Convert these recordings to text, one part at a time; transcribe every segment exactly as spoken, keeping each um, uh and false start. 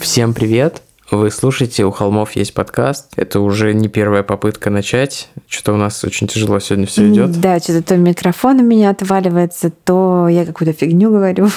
Всем привет! Вы слушаете «У холмов есть подкаст». Это уже не первая попытка начать. Что-то у нас очень тяжело сегодня все идет. Да, что-то то микрофон у меня отваливается, то я какую-то фигню говорю.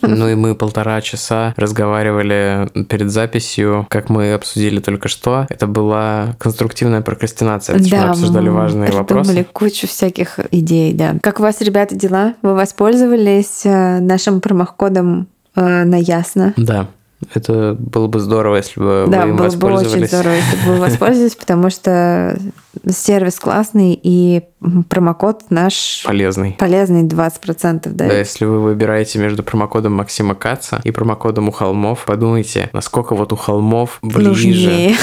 Ну и мы полтора часа разговаривали перед записью, как мы обсудили только что. Это была конструктивная прокрастинация, потому что мы обсуждали важные вопросы. Да, мы придумали кучу всяких идей, да. Как у вас, ребята, дела? Вы воспользовались нашим промокодом на Ясно? Да. Это было бы здорово, если бы да, вы им воспользовались. Да, было бы очень здорово, если бы вы воспользовались, потому что сервис классный, и промокод наш... Полезный. Полезный, двадцать процентов, да? Да, если вы выбираете между промокодом Максима Каца и промокодом «У холмов», подумайте, насколько вот «У холмов» ближе.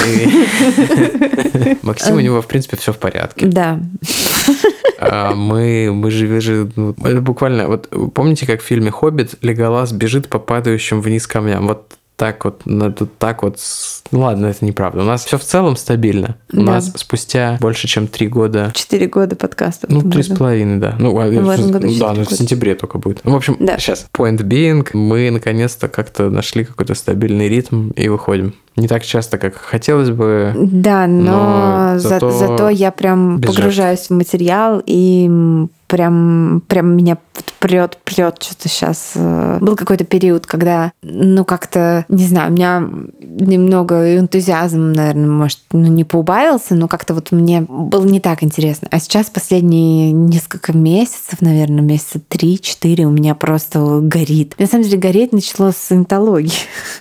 Максим, у него, в принципе, все в порядке. Да. А мы, мы же, мы же ну, это буквально, вот помните, как в фильме «Хоббит» Леголас бежит по падающим вниз камням? Вот так вот, так вот, ну ладно, это неправда. У нас все в целом стабильно. Да. У нас спустя больше, чем три года... Четыре года подкаста. Ну, три с половиной, да. Ну, а, да, ну, в сентябре только будет. Ну, в общем, да. Сейчас. Point being, мы наконец-то как-то нашли какой-то стабильный ритм и выходим. Не так часто, как хотелось бы. Да, но, но зато, за, зато я прям погружаюсь жертв. в материал, и прям, прям меня прет, прет что-то сейчас. Был какой-то период, когда, ну, как-то, не знаю, у меня немного энтузиазм, наверное, может, ну, не поубавился, но как-то вот мне было не так интересно. А сейчас последние несколько месяцев, наверное, месяца три-четыре у меня просто горит. На самом деле гореть начало с саентологии.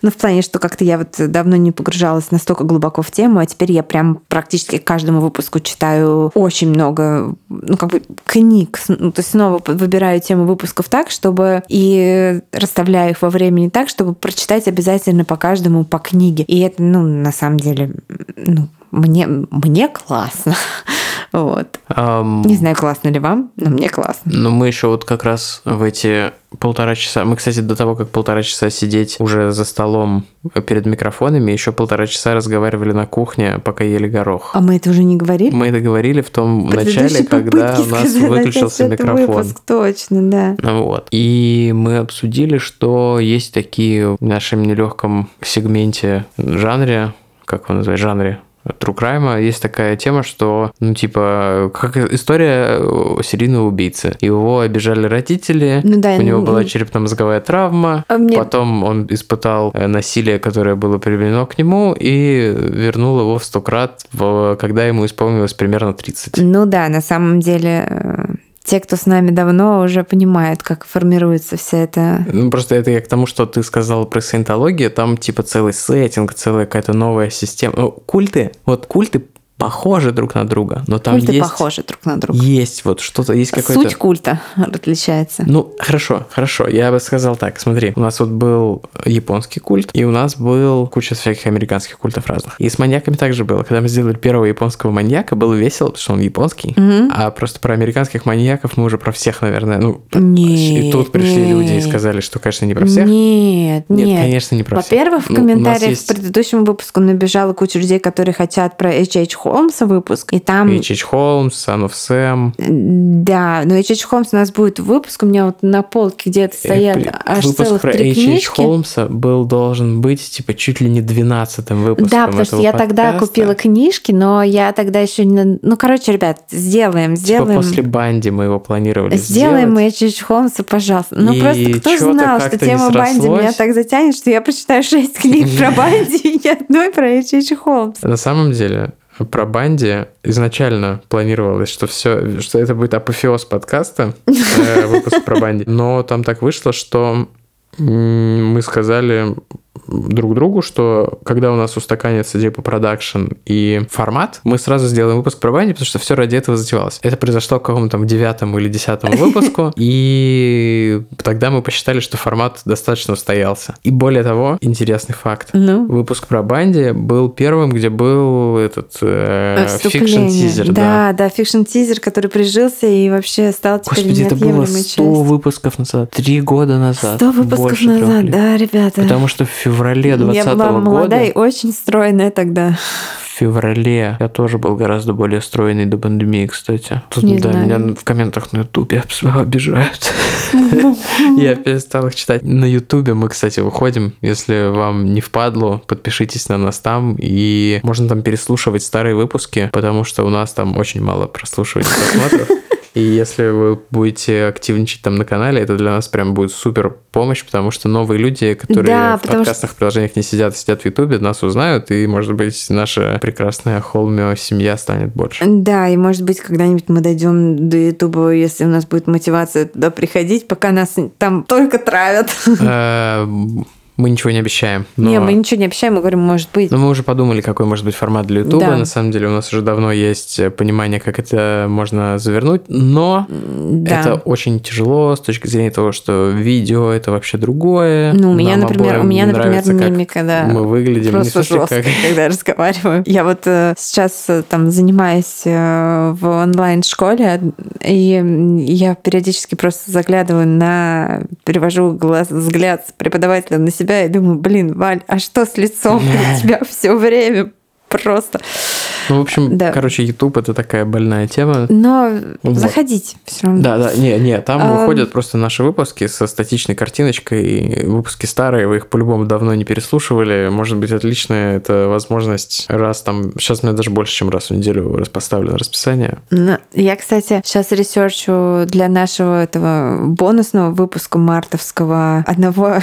Ну, в плане, что как-то я вот давно не не погружалась настолько глубоко в тему, а теперь я прям практически к каждому выпуску читаю очень много, ну, как бы книг. Ну, то есть снова выбираю тему выпусков так, чтобы и расставляю их во времени так, чтобы прочитать обязательно по каждому по книге. И это, ну, на самом деле, ну, мне, мне классно. Вот. Um, не знаю, классно ли вам, но мне классно. Но мы еще вот как раз в эти полтора часа... Мы, кстати, до того, как полтора часа сидеть уже за столом перед микрофонами, еще полтора часа разговаривали на кухне, пока ели горох. А мы это уже не говорили? Мы это говорили в том Предыдущие начале, когда у нас выключился микрофон. Выпуск, точно, да. Вот. И мы обсудили, что есть такие в нашем нелегком сегменте жанре, как его называют, жанре, True Crime, есть такая тема, что, ну, типа, как история серийного убийцы. Его обижали родители, ну, да, у него ну, была черепно-мозговая травма, а мне... потом он испытал насилие, которое было применено к нему, и вернул его в сто крат, когда ему исполнилось примерно тридцать. Ну да, на самом деле... Те, кто с нами давно, уже понимают, как формируется вся эта... Ну, просто это я к тому, что ты сказал про саентологию. Там типа целый сеттинг, целая какая-то новая система. Ну, культы, вот культы похожи друг на друга, но там культы есть... Культы похожи друг на друга. Есть вот что-то, есть какой-то... Суть культа отличается. Ну, хорошо, хорошо. Я бы сказал так, смотри. У нас вот был японский культ, и у нас был куча всяких американских культов разных. И с маньяками также было. Когда мы сделали первого японского маньяка, было весело, потому что он японский. Mm-hmm. А просто про американских маньяков мы уже про всех, наверное... Ну, нет, и тут пришли нет. люди и сказали, что, конечно, не про всех. Нет, нет. Нет, конечно, не про Во-первых, всех. Во-первых, в комментариях ну, есть... к предыдущему выпуску набежала куча людей, которые хотят про эйч эйч Холмса выпуск, и там... эйч эйч Холмс, Son of Sam. Да, но эйч эйч Холмс у нас будет выпуск, у меня вот на полке где-то стоят э, аж целых три книжки. Выпуск про эйч эйч Холмса был, должен быть, типа, чуть ли не двенадцатым выпуском этого подкаста. Да, потому что я тогда купила книжки, но я тогда еще не... Ну, короче, ребят, сделаем, сделаем. Типа после Банди мы его планировали сделаем сделать. Сделаем эйч эйч Холмса, пожалуйста. Ну, и просто кто знал, что тема Банди меня так затянет, что я прочитаю шесть книг про Банди и ни одной про эйч эйч Холмса. На самом деле... Про Банди изначально планировалось, что все, что это будет апофеоз подкаста, э, выпуск про Банди. Но там так вышло, что мы сказали друг другу, что когда у нас устаканится типа продакшн и формат, мы сразу сделаем выпуск про Ваню, потому что все ради этого затевалось. Это произошло в каком-то девятом или десятом выпуску, и тогда мы посчитали, что формат достаточно устоялся. И более того, интересный факт. Ну? Выпуск про Банди был первым, где был этот э, фикшн-тизер. Да, да, да, фикшн-тизер, который прижился и вообще стал теперь неотъемлемой частью. Господи, это было сто выпусков назад, три года назад. сто выпусков назад, да, ребята. Потому что в феврале двадцатого года... Я была молодая и очень стройная тогда. В феврале я тоже был гораздо более стройный до пандемии, кстати. Тут, не да, знаю. Меня в комментах на Ютубе обижают. Я перестал их читать. На Ютубе мы, кстати, выходим. Если вам не впадло, подпишитесь на нас там. И можно там переслушивать старые выпуски, потому что у нас там очень мало прослушиваний просмотров. И если вы будете активничать там на канале, это для нас прям будет супер помощь, потому что новые люди, которые да, в подкастных что... приложениях не сидят, сидят в Ютубе, нас узнают, и, может быть, наша прекрасная холмио-семья станет больше. Да, и, может быть, когда-нибудь мы дойдем до Ютуба, если у нас будет мотивация туда приходить, пока нас там только травят. Мы ничего не обещаем. Но... Не, мы ничего не обещаем, мы говорим, может быть. Но мы уже подумали, какой может быть формат для Ютуба. Да. На самом деле у нас уже давно есть понимание, как это можно завернуть, но да. это очень тяжело с точки зрения того, что видео это вообще другое. Ну, у меня, Нам например, у меня, например, мимика, да. Мы выглядим просто не жестко, как... когда разговариваю. Я вот э, сейчас э, там занимаюсь э, в онлайн-школе, и я периодически просто заглядываю на... Перевожу глаз, взгляд преподавателя на себя и думаю, блин, Валь, а что с лицом у тебя все время? Просто... Ну, в общем, да. короче, YouTube это такая больная тема. Но вот. Заходить все равно. Да, да, не, не, там а... выходят просто наши выпуски со статичной картиночкой. Выпуски старые, вы их по-любому давно не переслушивали. Может быть, отличная это возможность раз там... Сейчас у меня даже больше, чем раз в неделю поставлено расписание. Но я, кстати, сейчас ресерчу для нашего этого бонусного выпуска мартовского одного,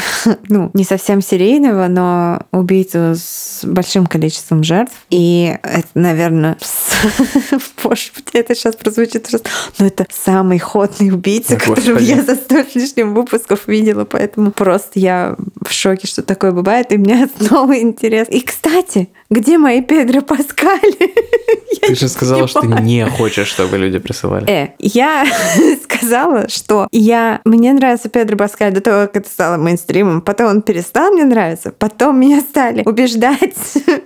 ну, не совсем серийного, но убийцу с большим количеством жертв. И это, наверное, позже это сейчас прозвучит ужасно, но это самый ходный убийца, которого я за сто с лишним выпусков видела, поэтому просто я в шоке, что такое бывает, и мне снова интересно. И, кстати, где мои Педро Паскали? Ты же сказала, что ты не хочешь, чтобы люди присылали. Э, я сказала, что я... мне нравится Педро Паскаль до того, как это стало мейнстримом. Потом он перестал мне нравиться. Потом меня стали убеждать,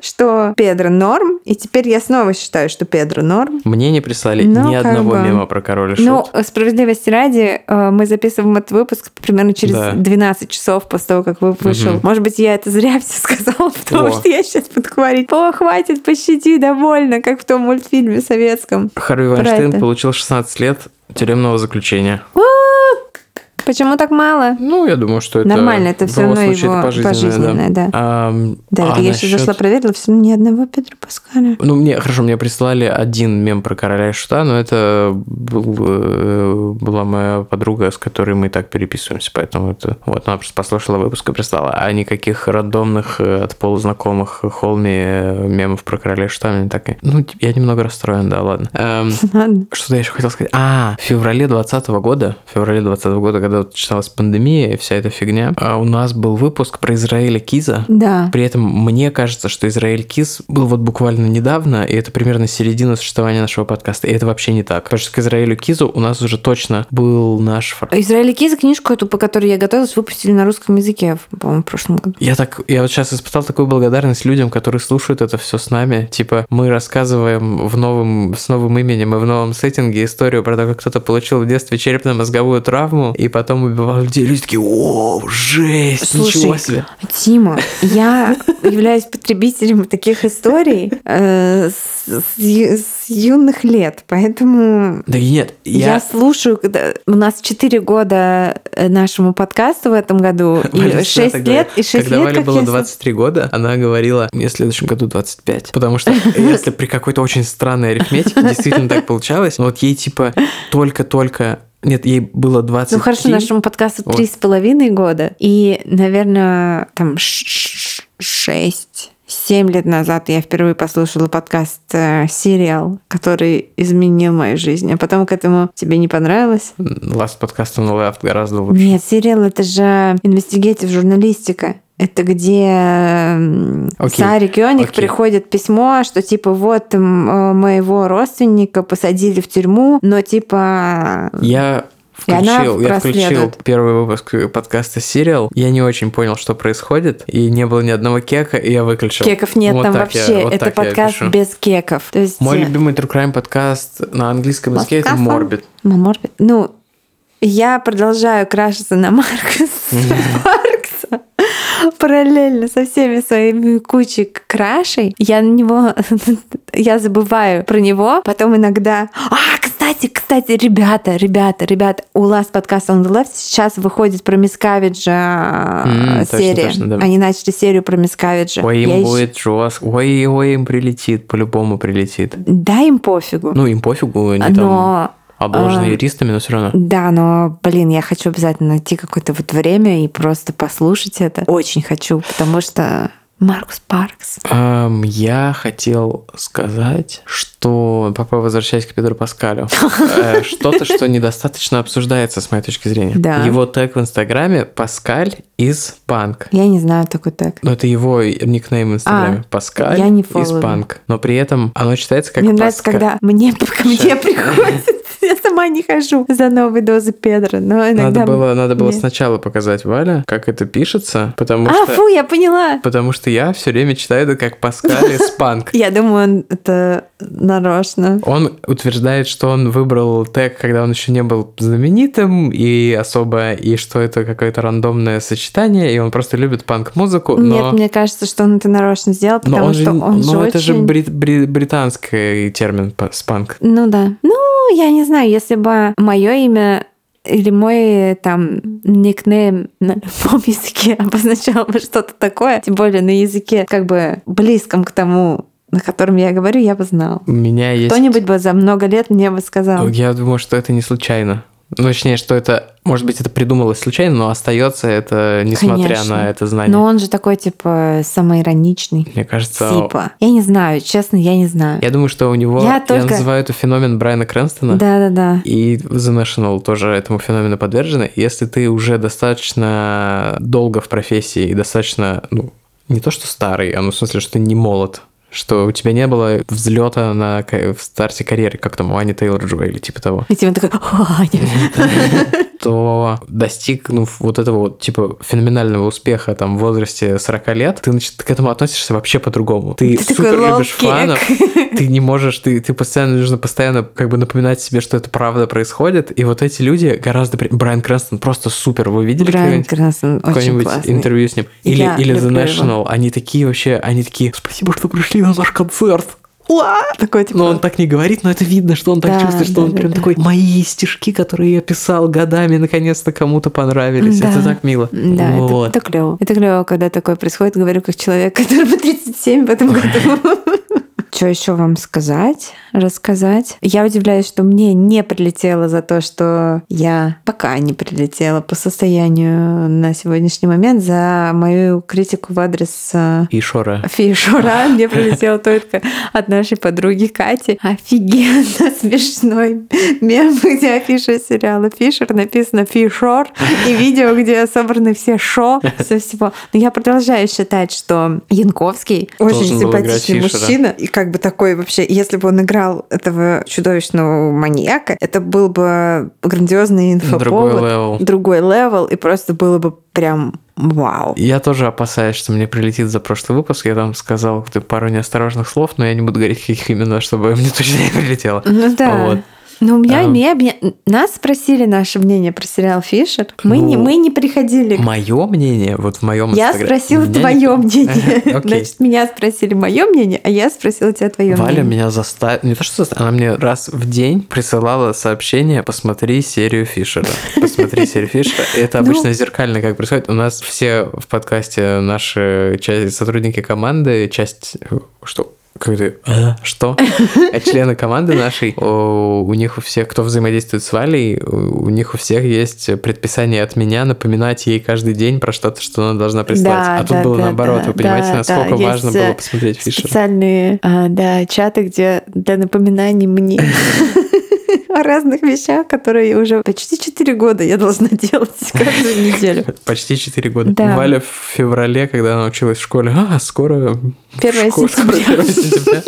что Педро норм. И теперь я снова считаю, что Педро норм. Мне не прислали Но ни одного бы... мема про Король и Шут. Ну, справедливости ради, мы записываем этот выпуск примерно через да. двенадцать часов после того, как вышел. Угу. Может быть, я это зря все сказала, потому О. что я сейчас буду говорить, о, хватит, пощади, довольно, как в том мультфильме советском. Харви Вайнштейн получил шестнадцать лет тюремного заключения. Почему так мало? Ну, я думаю, что это... Нормально, это все равно его пожизненное, да. Да, а, да а я насчет... еще зашла, проверила, все равно ни одного Педро Паскаля. Ну, мне, хорошо, мне прислали один мем про Короля и Шута, но это был, была моя подруга, с которой мы и так переписываемся, поэтому это... Вот, она просто послушала выпуск и прислала. А никаких рандомных от полузнакомых Холми мемов про Короля и Шута мне так... Ну, я немного расстроен, да, ладно. Эм, ладно. Что-то я еще хотел сказать. А, в феврале двадцатого года, в феврале двадцатого года, когда вот читалась пандемия и вся эта фигня, а у нас был выпуск про Израиля Киза. Да. При этом мне кажется, что Израиль Киз был вот буквально недавно, и это примерно середина существования нашего подкаста. И это вообще не так. Потому что к Израилю Кизу у нас уже точно был наш формат. Израиль Киз, книжку эту, по которой я готовилась, выпустили на русском языке, по-моему, в прошлом году. Я так, я вот сейчас испытал такую благодарность людям, которые слушают это все с нами. Типа, мы рассказываем в новом, с новым именем и в новом сеттинге историю про то, как кто-то получил в детстве черепно-мозговую травму, и потом убивал людей. Люди такие, о, жесть, слушай, ничего себе. Тима, я являюсь потребителем таких историй э, с, с юных лет, поэтому да нет, я... я слушаю, когда у нас четыре года нашему подкасту в этом году, Валя, и шесть лет, и шесть когда лет, Вале было двадцать три года, она говорила, мне в следующем году двадцать пять, потому что если при какой-то очень странной арифметике действительно так получалось, но вот ей типа только-только... Нет, ей было двадцать. Ну хорошо, нашему подкасту три с половиной года. И, наверное, там шесть. Семь лет назад я впервые послушала подкаст «Сериал», который изменил мою жизнь. А потом к этому тебе не понравилось? Last Podcast on Left гораздо лучше. Нет, сериал — это же инвестигатив журналистика. Это где okay. Сааре Кёниг okay. приходит письмо, что типа вот моего родственника посадили в тюрьму, но типа... Я... Включил, я включил первый выпуск подкаста «Сериал». Я не очень понял, что происходит, и не было ни одного кека, и я выключил. Кеков нет вот там вообще. Я, вот это подкаст без кеков. То есть... Мой любимый True Crime подкаст на английском языке — это «Морбид». «Морбид». Ну, я продолжаю крашиться на Маркса. Параллельно со всеми своими кучей крашей, я на него, я забываю про него, потом иногда... А, кстати, кстати, ребята, ребята, ребята, у Last Podcast on the Left сейчас выходит про Мискавиджа mm, серия. Точно, точно, да. Они начали серию про Мискавиджа. Ой, им я будет еще... жестко. Ой, ой, им прилетит, по-любому прилетит. Да, им пофигу. Ну, им пофигу, они Но... там... Обложены а, юристами, но все равно. Да, но, блин, я хочу обязательно найти какое-то вот время и просто послушать это. Очень хочу, потому что Маркус Паркс. Um, я хотел сказать, что, попробую возвращаясь к Петру Паскалю, что-то, что недостаточно обсуждается, с моей точки зрения. Его тег в Инстаграме — Паскаль из панк. Я не знаю такой тег. Но это его никнейм в Инстаграме. Паскаль из панк. Но при этом оно читается как Паскаль. Мне нравится, когда мне приходит... Я сама не хожу за новой дозой Педро, но иногда... Надо было, надо было сначала показать Вале, как это пишется, потому а, что... А, фу, я поняла! Потому что я все время читаю это как Паскаль из панк. Я думаю, он это нарочно. Он утверждает, что он выбрал тег, когда он еще не был знаменитым и особо, и что это какое-то рандомное сочетание, и он просто любит панк-музыку, но... Нет, мне кажется, что он это нарочно сделал, потому что он же очень... Ну, это же британский термин спанк. Ну да. Ну, я не знаю, если бы мое имя или мой там никнейм на любом языке обозначал бы что-то такое, тем более на языке как бы близком к тому, на котором я говорю, я бы знала. У меня есть... Кто-нибудь бы за много лет мне бы сказал. Я думаю, что это не случайно. Ну, точнее, что это, может быть, это придумалось случайно, но остается это, несмотря Конечно. на это знание. Но он же такой, типа, самоироничный. Мне кажется... Типа. Я не знаю, честно, я не знаю. Я думаю, что у него... Я, я только... называю это феномен Брайана Крэнстона. Да-да-да. И The National тоже этому феномену подвержены. Если ты уже достаточно долго в профессии и достаточно, ну, не то что старый, а ну, в смысле, что ты не молод, что у тебя не было взлета на в старте карьеры, как там у Ани Тейлор-Джой или типа того. И тебе такой, о, Аня. То достигнув вот этого вот типа феноменального успеха там в возрасте сорок лет, ты, значит, к этому относишься вообще по-другому. Ты, ты супер любишь фанов, ты не можешь, ты, ты постоянно, нужно постоянно как бы напоминать себе, что это правда происходит, и вот эти люди гораздо... Брайан Крэнстон просто супер, вы видели Брайан Крэнстон очень классный. Интервью с ним? Или, или The National, его. Они такие вообще, они такие, спасибо, что пришли на наш концерт. Такой, типа... Но он так не говорит, но это видно, что он так да, чувствует, что да, он да, прям да. такой, мои стишки, которые я писал годами, наконец-то кому-то понравились. Да. Это так мило. Да, вот. это, это клево. Это клево, когда такое происходит. Говорю, как человек, которому тридцать семь в этом году. Что еще вам сказать, рассказать? Я удивляюсь, что мне не прилетело за то, что я пока не прилетела по состоянию на сегодняшний момент за мою критику в адрес Фишора. Фишора мне прилетела только от нашей подруги Кати. Офигенно смешной мем, где афиша сериала «Фишер» написано «Фишор» и видео, где собраны все шо со всего. Но я продолжаю считать, что Янковский очень симпатичный мужчина. И как бы такой вообще, если бы он играл этого чудовищного маньяка, это был бы грандиозный инфоповод. Другой левел. Другой левел, и просто было бы прям вау. Я тоже опасаюсь, что мне прилетит за прошлый выпуск. Я там сказал пару неосторожных слов, но я не буду говорить, каких именно, чтобы мне точно не прилетело. Ну да. Вот. Но у меня, um, меня, меня... Нас спросили наше мнение про сериал «Фишер». Мы, ну, не, мы не приходили... Мое мнение? Вот в моем... Я инстаграм... спросила меня твое не... мнение. Okay. Значит, меня спросили мое мнение, а я спросила тебя твое Валя мнение. Валя меня заставила... Не то, что заставила. Она мне раз в день присылала сообщение «Посмотри серию Фишера». «Посмотри серию Фишера». Это обычно зеркально как происходит. У нас все в подкасте наши сотрудники команды, часть... Что? как ты, а, что? А члены команды нашей, у них у всех, кто взаимодействует с Валей, у них у всех есть предписание от меня напоминать ей каждый день про что-то, что она должна прислать. Да, а тут да, было да, наоборот. Да, вы понимаете, да, насколько да, важно было посмотреть фиши? Специальные а, да, чаты, где для напоминаний мне о разных вещах, которые уже почти четыре года я должна делать каждую неделю. Почти четыре года. Да. Валя в феврале, когда она училась в школе, а, скоро... первое сентября.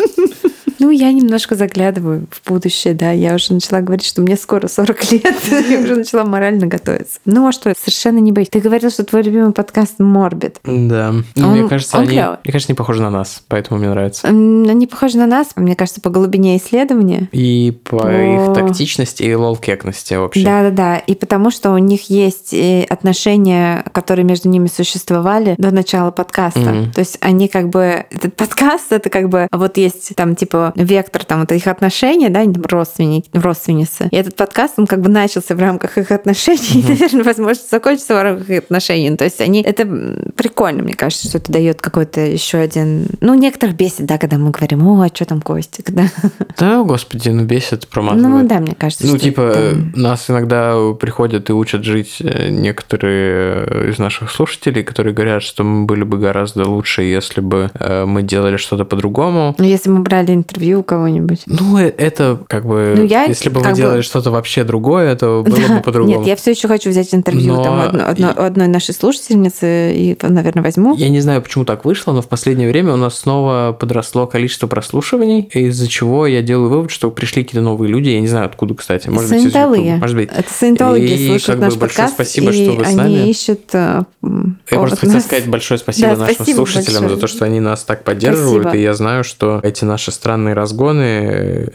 Ну, я немножко заглядываю в будущее, да. Я уже начала говорить, что мне скоро сорок лет. Я уже начала морально готовиться. Ну, а что, совершенно не боюсь. Ты говорил, что твой любимый подкаст «Морбид». Да. Он, мне кажется, он они, мне кажется, не похожи на нас, поэтому мне нравится. Они похожи на нас, мне кажется, по глубине исследования. И по, по... их тактичности и лолкекности вообще. Да-да-да. И потому что у них есть отношения, которые между ними существовали до начала подкаста. Mm-hmm. То есть они как бы... Этот подкаст, это как бы... Вот есть там типа вектор там вот их отношений, да, родственники, родственницы. И этот подкаст, он как бы начался в рамках их отношений, mm-hmm. и, наверное, возможно, закончится в рамках их отношений. То есть они... Это прикольно, мне кажется, что это дает какой-то еще один... Ну, некоторых бесит, да, когда мы говорим, о, а что там Костик, да? Да, господи, ну бесит, проматывает. Ну, да, мне кажется, ну, что... Ну, типа, там... нас иногда приходят и учат жить некоторые из наших слушателей, которые говорят, что мы были бы гораздо лучше, если бы мы делали что-то по-другому. Ну, если мы брали интервью у кого-нибудь. Ну, это как бы... Ну, я, если бы вы делали бы... что-то вообще другое, то было да. бы по-другому. Нет, я все еще хочу взять интервью но... там, одно, одно, и... одной нашей слушательницы, и, наверное, возьму. Я не знаю, почему так вышло, но в последнее время у нас снова подросло количество прослушиваний, из-за чего я делаю вывод, что пришли какие-то новые люди, я не знаю, откуда, кстати. Может быть, может быть. Это саентологи слушают как наш бы, подкаст, спасибо, и что вы с нами. Они ищут э, Я просто хотел нас... сказать большое спасибо да, нашим спасибо слушателям большое. За то, что они нас так поддерживают, спасибо. И я знаю, что эти наши страны Странные разгоны,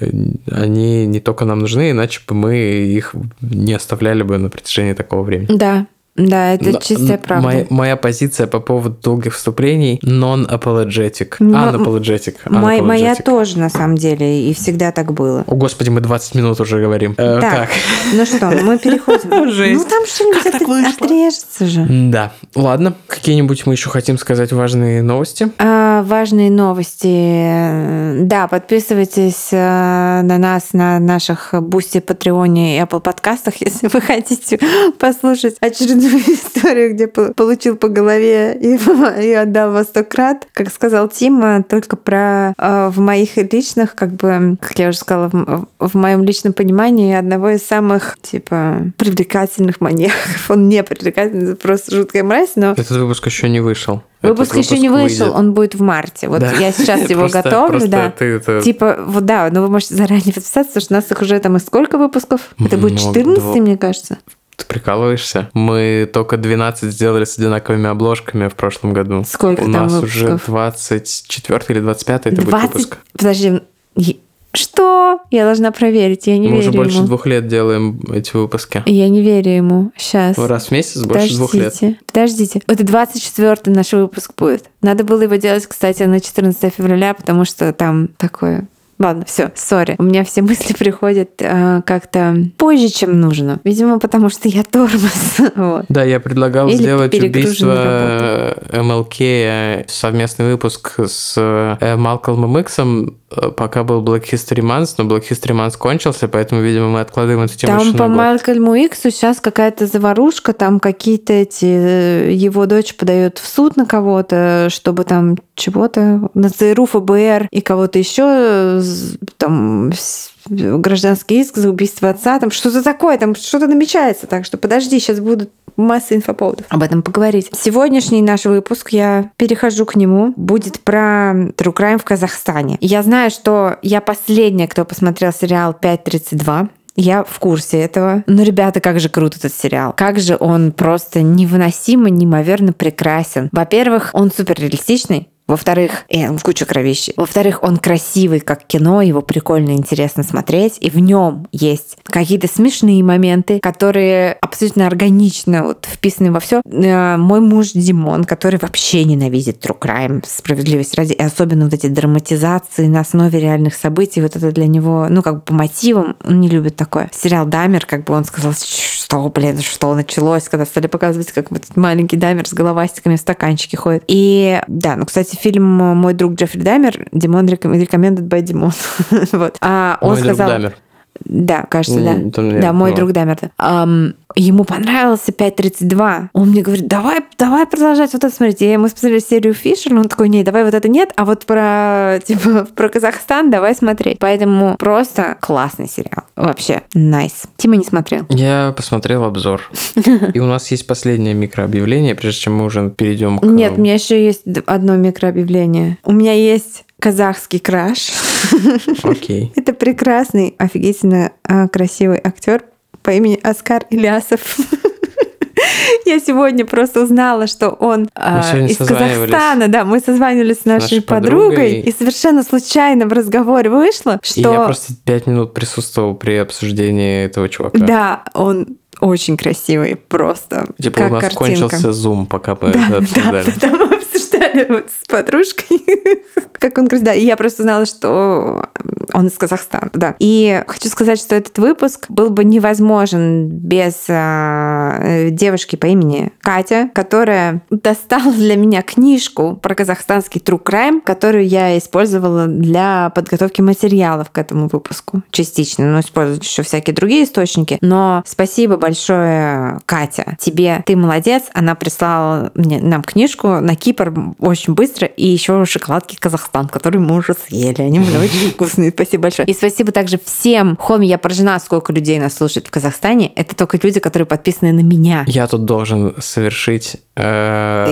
они не только нам нужны, иначе бы мы их не оставляли бы на протяжении такого времени. Да. Да, это но, чистая правда. Моя, моя позиция по поводу долгих вступлений non-apologetic. Unapologetic. Моя, моя тоже, на самом деле, и всегда так было. О, Господи, мы двадцать минут уже говорим. Э, так, как? Ну что, мы переходим. Жесть. Ну там что-нибудь от, отрежется же. Да. Ладно, какие-нибудь мы еще хотим сказать важные новости? А, важные новости. Да, подписывайтесь на нас, на наших Boosty, Патреоне и Apple подкастах, если вы хотите послушать очередную историю, где получил по голове и, и отдал во сто крат. Как сказал Тима, только про э, в моих личных, как бы, как я уже сказала, в, в моем личном понимании одного из самых, типа, привлекательных маньяков. Он не привлекательный, просто жуткая мразь, но... Этот выпуск еще не вышел. Выпуск, выпуск еще не вышел, выйдет. Он будет в марте. Вот да. я сейчас его просто, готовлю, просто да. Ты, это... Типа, вот да, но вы можете заранее подписаться, потому что у нас их уже там и сколько выпусков? Это будет четырнадцатый, мне кажется. Ты прикалываешься? Мы только двенадцать сделали с одинаковыми обложками в прошлом году. Сколько у там нас выпусков? Уже двадцать четвёртый или двадцать пятый это двадцать... будет выпуск. Подожди, что? Я должна проверить, я не мы верю ему. Мы уже больше двух лет делаем эти выпуски. Я не верю ему, сейчас. Раз в месяц больше подождите, двух лет. Подождите, это двадцать четвёртый наш выпуск будет. Надо было его делать, кстати, на четырнадцатое февраля, потому что там такое... Ладно, все, сори. У меня все мысли приходят э, как-то позже, чем нужно. Видимо, потому что я тормоз. Вот. Да, я предлагал или сделать убийство эм эл кей, совместный выпуск с Малкольмом Иксом, пока был Black History Month, но Black History Month кончился, поэтому, видимо, мы откладываем эту тему еще на год. Там по Малкольму Иксу сейчас какая-то заварушка, там какие-то эти... Его дочь подает в суд на кого-то, чтобы там чего-то... На цэ эс эр у, эф бэ эр и кого-то еще... Там гражданский иск за убийство отца, там что-то такое, там что-то намечается, так что подожди, сейчас будут масса инфоповодов об этом поговорить. Сегодняшний наш выпуск, я перехожу к нему, будет про True Crime в Казахстане. Я знаю, что я последняя, кто посмотрел сериал пять тридцать два. Я в курсе этого. Но, ребята, как же крут этот сериал. Как же он просто невыносимо, неимоверно прекрасен. Во-первых, он суперреалистичный. Во-вторых, э, куча кровищи. Во-вторых, он красивый, как кино, его прикольно, интересно смотреть, и в нем есть какие-то смешные моменты, которые абсолютно органично вот, вписаны во все. Э, мой муж Димон, который вообще ненавидит True Crime, справедливость ради, и особенно вот эти драматизации на основе реальных событий, вот это для него, ну, как бы по мотивам, он не любит такое. Сериал «Даммер», как бы он сказал, что, блин, что началось, когда стали показывать, как этот маленький Дамер с головастиками в стаканчике ходит. И да, ну, кстати, фильм «Мой друг Джеффри Дамер», Димон recommended by Димон. Вот. А он сказал... Да, кажется, mm, да. Я, да, мой ну. друг Дамер. Um, ему понравился пять тридцать два. Он мне говорит, давай, давай продолжать вот это смотреть. И мы посмотрели серию Фишер, но он такой, нет, давай вот это нет, а вот про, типа, про Казахстан давай смотреть. Поэтому просто классный сериал. Вообще, найс. Nice. Тима не смотрел. Я посмотрел обзор. И у нас есть последнее микрообъявление, прежде чем мы уже перейдем к... Нет, у меня еще есть одно микрообъявление. У меня есть... казахский краш. Окей. Okay. Это прекрасный, офигительно красивый актер по имени Аскар Ильясов. Я сегодня просто узнала, что он э, из Казахстана. Да, мы созванивались с нашей, нашей подругой, подругой, и совершенно случайно в разговоре вышло, что... И я просто пять минут присутствовал при обсуждении этого чувака. Да, он... очень красивый, просто типа как у нас картинка. Кончился зум, пока мы да, обсуждали. Да, да, мы обсуждали вот с подружкой. Как он говорит, да, и я просто знала, что он из Казахстана, да. И хочу сказать, что этот выпуск был бы невозможен без э, девушки по имени Катя, которая достала для меня книжку про казахстанский true crime, которую я использовала для подготовки материалов к этому выпуску. Частично, но использую еще всякие другие источники. Но спасибо большое, Катя, тебе. Ты молодец. Она прислала мне, нам книжку на Кипр очень быстро и еще шоколадки Казахстан, которые мы уже съели. Они были очень вкусные. Спасибо большое. И спасибо также всем. Хоми, я поражена, сколько людей нас слушает в Казахстане. Это только люди, которые подписаны на меня. Я тут должен совершить признание.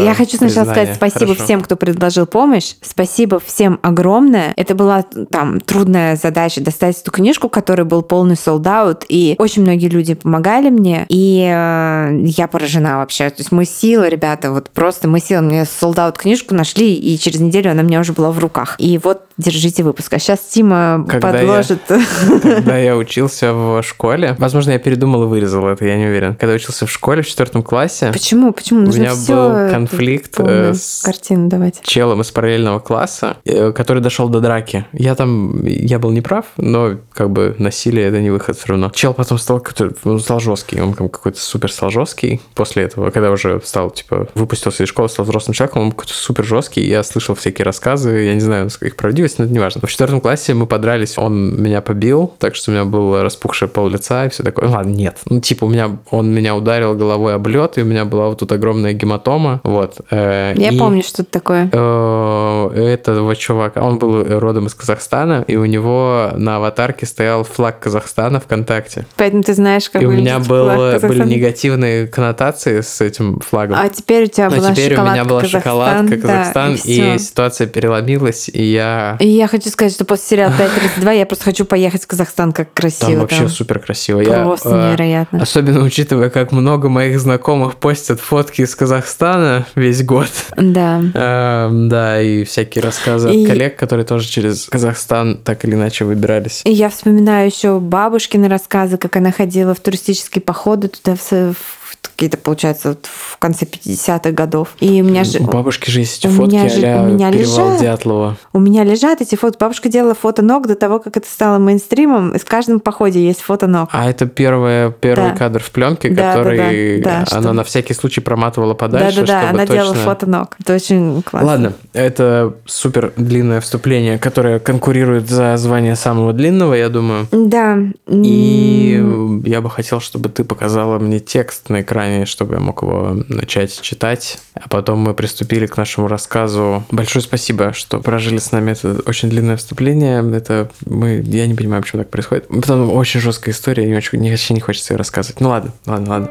Я хочу сначала сказать спасибо всем, кто предложил помощь. Спасибо всем огромное. Это была там трудная задача достать эту книжку, которая был полный солд-аут, и очень многие люди помогали мне. И э, я поражена вообще. То есть мы сила, ребята, вот просто мы сила. Мне солдаут книжку нашли, и через неделю она у меня уже была в руках. И вот, держите выпуск. А сейчас Тима когда подложит... Я, когда я учился в школе... Возможно, я передумал и вырезал это, я не уверен. Когда учился в школе в четвертом классе... Почему? Почему? Нужно у меня был конфликт с картину давать. Челом из параллельного класса, который дошел до драки. Я там... Я был неправ, но как бы насилие — это не выход все равно. Чел потом стал, который, он стал жесткий. Он там какой-то супер стал жесткий после этого, когда уже стал, типа, выпустился из школы, стал взрослым человеком, он какой-то супер жесткий. Я слышал всякие рассказы, я не знаю, их правдивость, но это не важно. В четвертом классе мы подрались, он меня побил, так что у меня было распухшее пол лица и все такое. Ну, ладно, нет. Ну, типа, у меня он меня ударил головой об лед, и у меня была вот тут огромная гематома, вот. Я и, помню, что это такое. Этого чувака, он был родом из Казахстана, и у него на аватарке стоял флаг Казахстана ВКонтакте. Поэтому ты знаешь, как выглядит. Было, были негативные коннотации с этим флагом. А теперь у тебя Но была теперь шоколадка у меня была Казахстан, шоколадка Казахстан, да, и, и ситуация переломилась, и я... И я хочу сказать, что после сериала пять тридцать два я просто хочу поехать в Казахстан, как красиво. Там вообще там. Супер красиво. Просто я, невероятно. Э, особенно учитывая, как много моих знакомых постят фотки из Казахстана весь год. Да. Э, да, и всякие рассказы и... от коллег, которые тоже через Казахстан так или иначе выбирались. И я вспоминаю еще бабушкины рассказы, как она ходила в туристический походы туда в какие-то, получается, вот в конце пятидесятых годов. И у меня же... У бабушки же есть эти фотки а-ля Перевал Дятлова. У меня лежат эти фото. Бабушка делала фото ног до того, как это стало мейнстримом. И в каждом походе есть фото ног. А это первый, первый да. кадр в пленке, да, который да, да, да, она что... на всякий случай проматывала подальше. Да-да-да, чтобы она точно... делала фото ног. Это очень классно. Ладно, это супер длинное вступление, которое конкурирует за звание самого длинного, я думаю. Да. И mm. я бы хотел, чтобы ты показала мне текст на экране, чтобы я мог его начать читать. А потом мы приступили к нашему рассказу. Большое спасибо, что прожили с нами это очень длинное вступление. Это мы... Я не понимаю, почему так происходит. Потом очень жесткая история, и очень... вообще не хочется ее рассказывать. Ну ладно, ладно, ладно.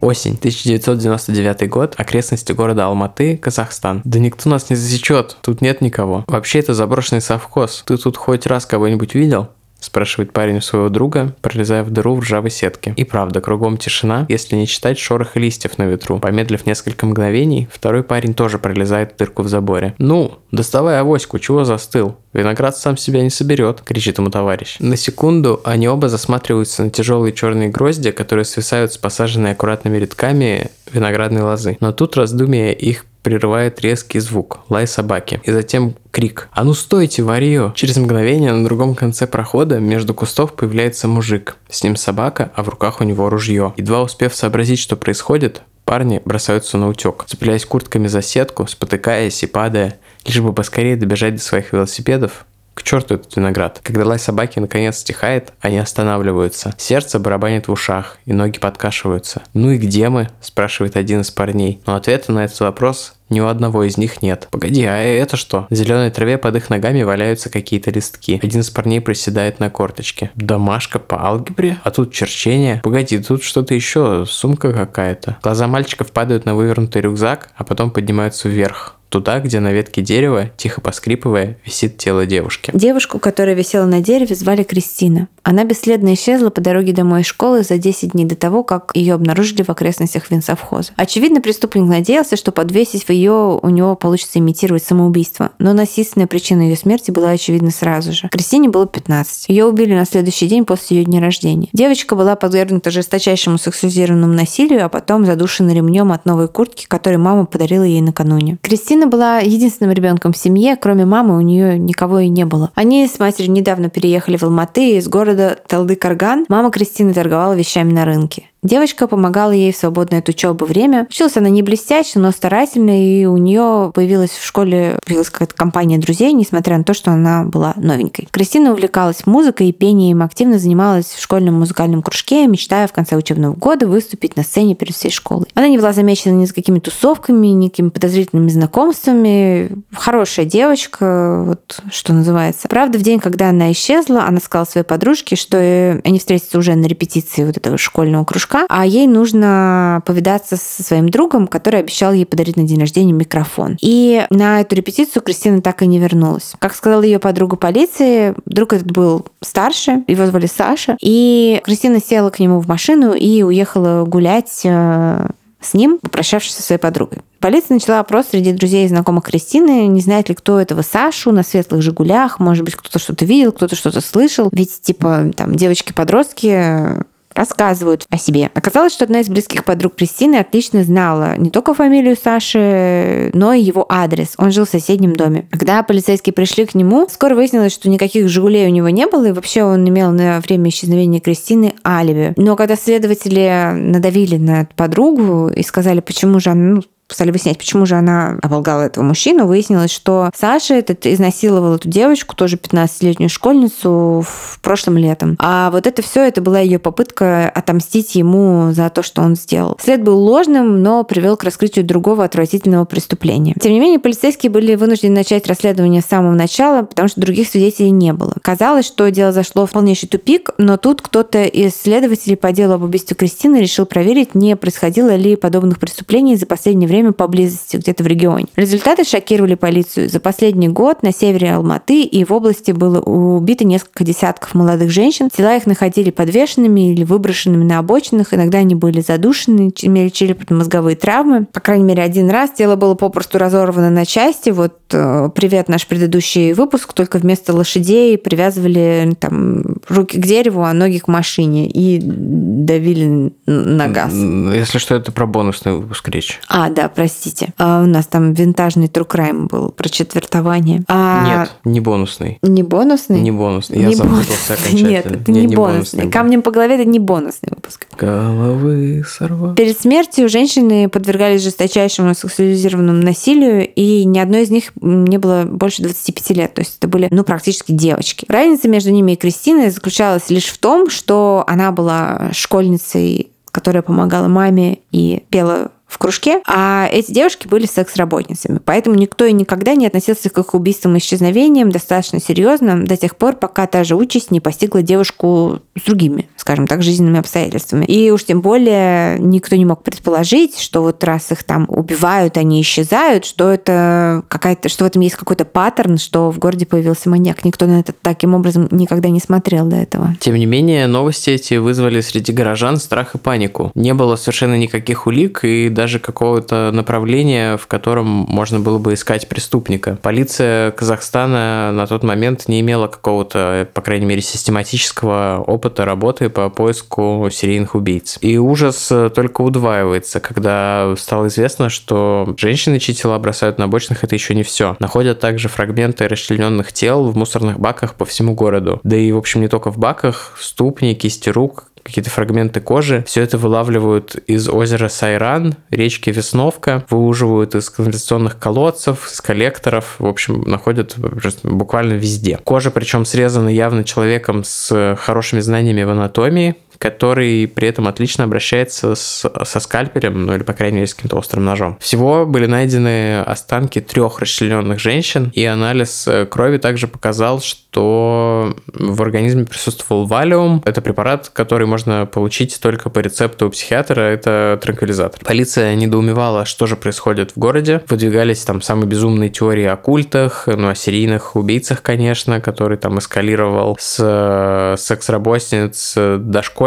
Осень, тысяча девятьсот девяносто девятый год, окрестности города Алматы, Казахстан. Да никто нас не засечет, тут нет никого. Вообще это заброшенный совхоз. Ты тут хоть раз кого-нибудь видел? Спрашивает парень у своего друга, пролезая в дыру в ржавой сетке. И правда, кругом тишина, если не считать шорох листьев на ветру. Помедлив несколько мгновений, второй парень тоже пролезает в дырку в заборе. Ну, доставай авоську, чего застыл? Виноград сам себя не соберет, кричит ему товарищ. На секунду они оба засматриваются на тяжелые черные грозди, которые свисают с посаженной аккуратными рядками виноградной лозы. Но тут раздумие их прерывает резкий звук, лай собаки, и затем крик: «А ну стойте, варьё!» Через мгновение на другом конце прохода между кустов появляется мужик. С ним собака, а в руках у него ружье. Едва успев сообразить, что происходит, парни бросаются на утек, цепляясь куртками за сетку, спотыкаясь и падая, лишь бы поскорее добежать до своих велосипедов. К черту этот виноград. Когда лай собаки наконец стихает, они останавливаются. Сердце барабанит в ушах, и ноги подкашиваются. «Ну и где мы?» – спрашивает один из парней. Но ответа на этот вопрос ни у одного из них нет. «Погоди, а это что?» В зеленой траве под их ногами валяются какие-то листки. Один из парней приседает на корточке. «Домашка по алгебре? А тут черчение? Погоди, тут что-то еще, сумка какая-то». Глаза мальчиков падают на вывернутый рюкзак, а потом поднимаются вверх. Туда, где на ветке дерева, тихо поскрипывая, висит тело девушки. Девушку, которая висела на дереве, звали Кристина. Она бесследно исчезла по дороге домой из школы за десять дней до того, как ее обнаружили в окрестностях винсовхоза. Очевидно, преступник надеялся, что, подвесив ее, у него получится имитировать самоубийство. Но насильственная причина ее смерти была очевидна сразу же. Кристине было пятнадцать. Ее убили на следующий день после ее дня рождения. Девочка была подвергнута жесточайшему сексуализированному насилию, а потом задушена ремнем от новой куртки, которую мама подарила ей накануне. Кристина была единственным ребенком в семье, кроме мамы у нее никого и не было. Они с матерью недавно переехали в Алматы из города Талды-Карган. Мама Кристины торговала вещами на рынке. Девочка помогала ей в свободное от учебы время. Училась она не блестяще, но старательно, и у нее появилась в школе появилась какая-то компания друзей, несмотря на то, что она была новенькой. Кристина увлекалась музыкой и пением, активно занималась в школьном музыкальном кружке, мечтая в конце учебного года выступить на сцене перед всей школой. Она не была замечена ни с какими тусовками, ни какими подозрительными знакомствами. Хорошая девочка, вот что называется. Правда, в день, когда она исчезла, она сказала своей подружке, что они встретятся уже на репетиции вот этого школьного кружка, а ей нужно повидаться со своим другом, который обещал ей подарить на день рождения микрофон. И на эту репетицию Кристина так и не вернулась. Как сказала ее подруга полиции, друг этот был старше, его звали Саша, и Кристина села к нему в машину и уехала гулять с ним, попрощавшись со своей подругой. Полиция начала опрос среди друзей и знакомых Кристины, не знает ли кто этого Сашу на светлых «Жигулях», может быть, кто-то что-то видел, кто-то что-то слышал. Ведь, типа, там, девочки-подростки рассказывают о себе. Оказалось, что одна из близких подруг Кристины отлично знала не только фамилию Саши, но и его адрес. Он жил в соседнем доме. Когда полицейские пришли к нему, скоро выяснилось, что никаких «Жигулей» у него не было, и вообще он имел на время исчезновения Кристины алиби. Но когда следователи надавили на подругу и сказали, почему же она... Ну, стали выяснять, почему же она оболгала этого мужчину. Выяснилось, что Саша этот изнасиловал эту девочку, тоже пятнадцатилетнюю школьницу, в прошлом летом. А вот это все, это была ее попытка отомстить ему за то, что он сделал. След был ложным, но привел к раскрытию другого отвратительного преступления. Тем не менее, полицейские были вынуждены начать расследование с самого начала, потому что других свидетелей не было. Казалось, что дело зашло в полнейший тупик, но тут кто-то из следователей по делу об убийстве Кристины решил проверить, не происходило ли подобных преступлений за последнее время поблизости, где-то в регионе. Результаты шокировали полицию. За последний год на севере Алматы и в области было убито несколько десятков молодых женщин. Тела их находили подвешенными или выброшенными на обочинах. Иногда они были задушены, имели черепно-мозговые травмы. По крайней мере, один раз тело было попросту разорвано на части. Вот привет, наш предыдущий выпуск, только вместо лошадей привязывали там руки к дереву, а ноги к машине и давили на газ. Если что, это про бонусный выпуск речь. А, да, простите. А у нас там винтажный true crime был про четвертование. А... Нет, не бонусный. Не бонусный? Не бонусный. Я не запутался бонусный. Окончательно. Нет, это не, не, не бонусный. бонусный. Камнем по голове это не бонусный выпуск. Головы сорвал. Перед смертью женщины подвергались жесточайшему сексуализированному насилию, и ни одной из них не было больше двадцати пяти лет. То есть это были, ну, практически девочки. Разница между ними и Кристиной заключалась лишь в том, что она была школьницей, которая помогала маме и пела в кружке, а эти девушки были секс-работницами. Поэтому никто и никогда не относился к их убийствам и исчезновениям достаточно серьезно до тех пор, пока та же участь не постигла девушку с другими, скажем так, жизненными обстоятельствами. И уж тем более никто не мог предположить, что вот раз их там убивают, они исчезают, что это какая-то, что в этом есть какой-то паттерн, что в городе появился маньяк. Никто на это таким образом никогда не смотрел до этого. Тем не менее, новости эти вызвали среди горожан страх и панику. Не было совершенно никаких улик, и даже даже какого-то направления, в котором можно было бы искать преступника. Полиция Казахстана на тот момент не имела какого-то, по крайней мере, систематического опыта работы по поиску серийных убийц. И ужас только удваивается, когда стало известно, что женщины, чьи тела бросают на обочинах, это еще не все. Находят также фрагменты расчлененных тел в мусорных баках по всему городу. Да и, в общем, не только в баках, ступни, кисти рук, какие-то фрагменты кожи. Все это вылавливают из озера Сайран, речки Весновка, выуживают из канализационных колодцев, из коллекторов. В общем, находят буквально везде. Кожа, причем срезана явно человеком с хорошими знаниями в анатомии, который при этом отлично обращается с, со скальпелем, ну или, по крайней мере, с каким-то острым ножом. Всего были найдены останки трех расчлененных женщин, и анализ крови также показал, что в организме присутствовал валиум. Это препарат, который можно получить только по рецепту у психиатра, это транквилизатор. Полиция недоумевала, что же происходит в городе. Выдвигались там самые безумные теории о культах, ну о серийных убийцах, конечно, который там эскалировал с секс-работниц до школы,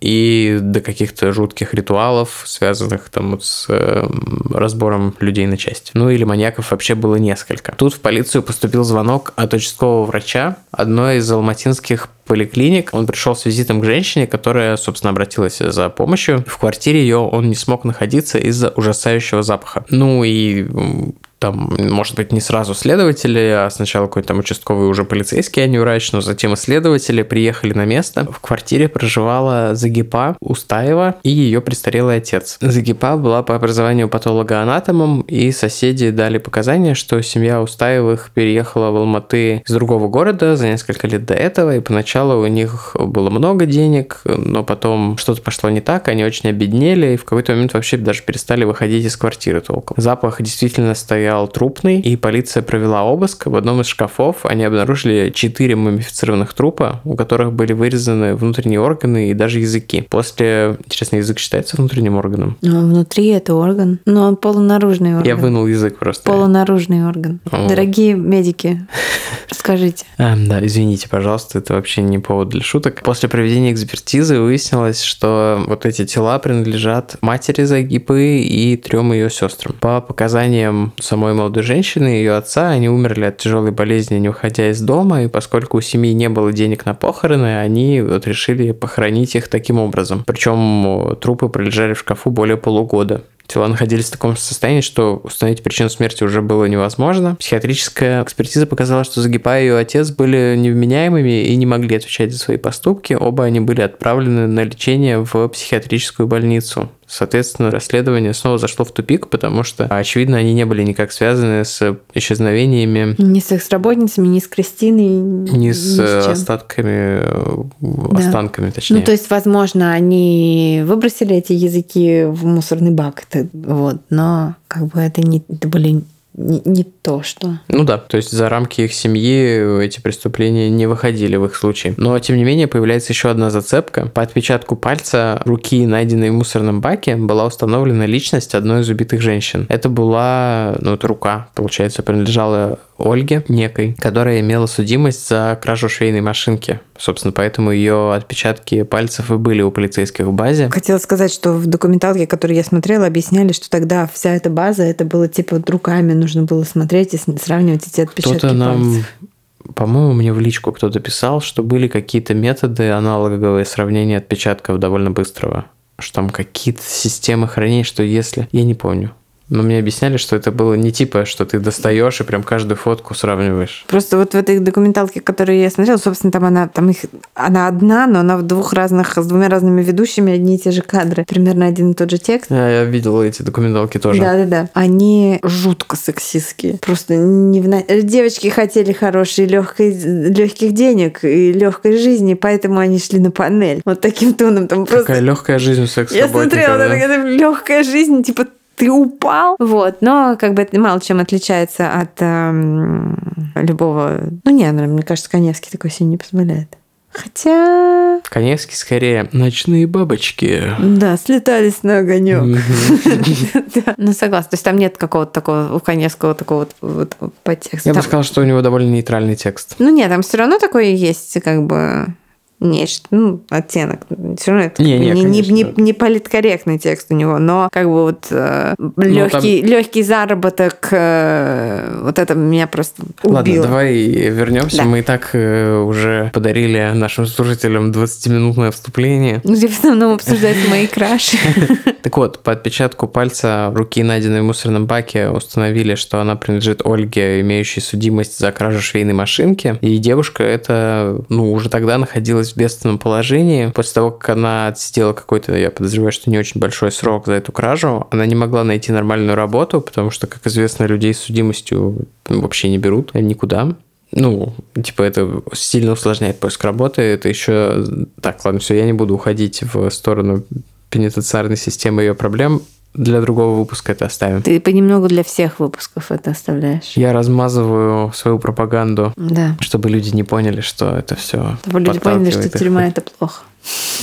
и до каких-то жутких ритуалов, связанных там вот с э, разбором людей на части. Ну или маньяков вообще было несколько. Тут в полицию поступил звонок от участкового врача одной из алматинских поликлиник. Он пришел с визитом к женщине, которая, собственно, обратилась за помощью. В квартире ее он не смог находиться из-за ужасающего запаха. Ну и... Там, может быть, не сразу следователи, а сначала какой-то там участковый уже полицейский, а не врач, но затем и следователи приехали на место. В квартире проживала Загипа Устаева и ее престарелый отец. Загипа была по образованию патологоанатомом, и соседи дали показания, что семья Устаевых переехала в Алматы из другого города за несколько лет до этого, и поначалу у них было много денег, но потом что-то пошло не так, они очень обеднели, и в какой-то момент вообще даже перестали выходить из квартиры толком. Запах действительно стоял трупный, и полиция провела обыск. В одном из шкафов они обнаружили четыре мумифицированных трупа, у которых были вырезаны внутренние органы и даже языки. После... Интересно, язык считается внутренним органом? Ну, внутри это орган, но он полунаружный орган. Я вынул язык просто. Полунаружный орган. О. Дорогие медики, расскажите. А, да, извините, пожалуйста, это вообще не повод для шуток. После проведения экспертизы выяснилось, что вот эти тела принадлежат матери Загипы и трем ее сестрам. По показаниям самого Самой молодой женщины и ее отца, они умерли от тяжелой болезни, не уходя из дома, и поскольку у семьи не было денег на похороны, они вот решили похоронить их таким образом. Причем трупы пролежали в шкафу более полугода. Тела находились в таком состоянии, что установить причину смерти уже было невозможно. Психиатрическая экспертиза показала, что Загипа и ее отец были невменяемыми и не могли отвечать за свои поступки. Оба они были отправлены на лечение в психиатрическую больницу. Соответственно, расследование снова зашло в тупик, потому что, очевидно, они не были никак связаны с исчезновениями. Ни с экс-работницами, ни с Кристиной, ни, ни с, с остатками, да. останками, точнее. Ну, то есть, возможно, они выбросили эти языки в мусорный бак, вот, но как бы это не это были... Не, не то, что... Ну да, то есть за рамки их семьи эти преступления не выходили в их случае. Но, тем не менее, появляется еще одна зацепка. По отпечатку пальца руки, найденной в мусорном баке, была установлена личность одной из убитых женщин. Это была... Ну, это рука, получается, принадлежала Ольге некой, которая имела судимость за кражу швейной машинки. Собственно, поэтому ее отпечатки пальцев и были у полицейских в базе. Хотела сказать, что в документалке, которую я смотрела, объясняли, что тогда вся эта база, это было типа вот руками нужно было смотреть и сравнивать эти отпечатки кто-то пальцев. Нам... По-моему, мне в личку кто-то писал, что были какие-то методы аналоговые сравнения отпечатков довольно быстрого. Что там какие-то системы хранения, что если... Я не помню. Но мне объясняли, что это было не типа, что ты достаешь и прям каждую фотку сравниваешь. Просто вот в этой документалке, которую я смотрела, собственно, там она, там их, она одна, но она в двух разных, с двумя разными ведущими, одни и те же кадры. Примерно один и тот же текст. А, я видела эти документалки тоже. Да-да-да. Они жутко сексистские. Просто невна... Девочки хотели хорошей, легкой, легких денег и легкой жизни, поэтому они шли на панель. Вот таким тоном там просто... Такая легкая жизнь у секс-работников. Я смотрела, да? Такая легкая жизнь, типа... Ты упал, вот, но как бы это мало чем отличается от э, любого... Ну, не, мне кажется, Каневский такой себе не позволяет. Хотя... Каневский скорее ночные бабочки. Да, слетались на огонек. Ну, согласна. То есть там нет какого-то такого у Каневского такого вот подтекста. Я бы сказал, что у него довольно нейтральный текст. Ну, нет, там все равно такое есть, как бы... нечто, ну, оттенок. Все равно это не, не, не, конечно, не, не, не политкорректный текст у него, но как бы вот э, легкий, там... легкий заработок, э, вот это меня просто убило. Ладно, давай вернемся. Да. Мы и так э, уже подарили нашим слушателям двадцатиминутное вступление. Ну, где в основном обсуждаются мои краши. Так вот, по отпечатку пальца руки, найденной в мусорном баке, установили, что она принадлежит Ольге, имеющей судимость за кражу швейной машинки. И девушка это, ну, уже тогда находилась в бедственном положении. После того, как она отсидела какой-то, я подозреваю, что не очень большой срок за эту кражу, она не могла найти нормальную работу, потому что, как известно, людей с судимостью вообще не берут никуда. Ну, типа, это сильно усложняет поиск работы. Это еще... Так, ладно, все, я не буду уходить в сторону пенитенциарной системы и ее проблем. Для другого выпуска это оставим. Ты понемногу для всех выпусков это оставляешь. Я размазываю свою пропаганду, да. Чтобы люди не поняли, что это все. Чтобы люди поняли, что их. Тюрьма – это плохо.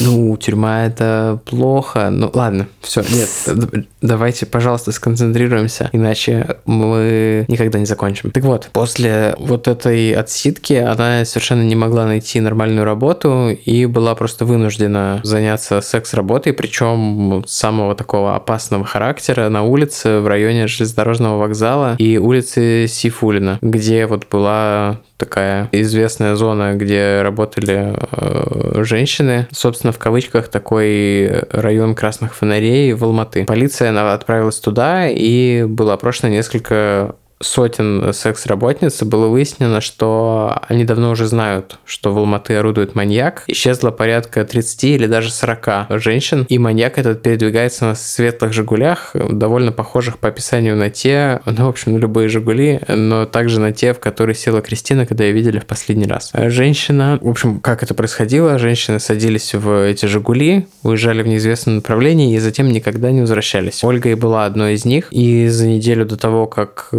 Ну, тюрьма – это плохо. Ну, ладно, все, нет, давайте, пожалуйста, сконцентрируемся, иначе мы никогда не закончим. Так вот, после вот этой отсидки она совершенно не могла найти нормальную работу и была просто вынуждена заняться секс-работой, причем самого такого опасного характера на улице в районе железнодорожного вокзала и улицы Сейфуллина, где вот была... такая известная зона, где работали э, женщины. Собственно, в кавычках, такой район красных фонарей в Алматы. Полиция отправилась туда, и было опрошено несколько сотен секс-работниц. Было выяснено, что они давно уже знают, что в Алматы орудует маньяк. Исчезло порядка тридцати или даже сорока женщин, и маньяк этот передвигается на светлых «Жигулях», довольно похожих по описанию на те, ну, в общем, на любые «Жигули», но также на те, в которые села Кристина, когда ее видели в последний раз. Женщина, в общем, как это происходило, женщины садились в эти «Жигули», уезжали в неизвестном направлении и затем никогда не возвращались. Ольга и была одной из них, и за неделю до того, как...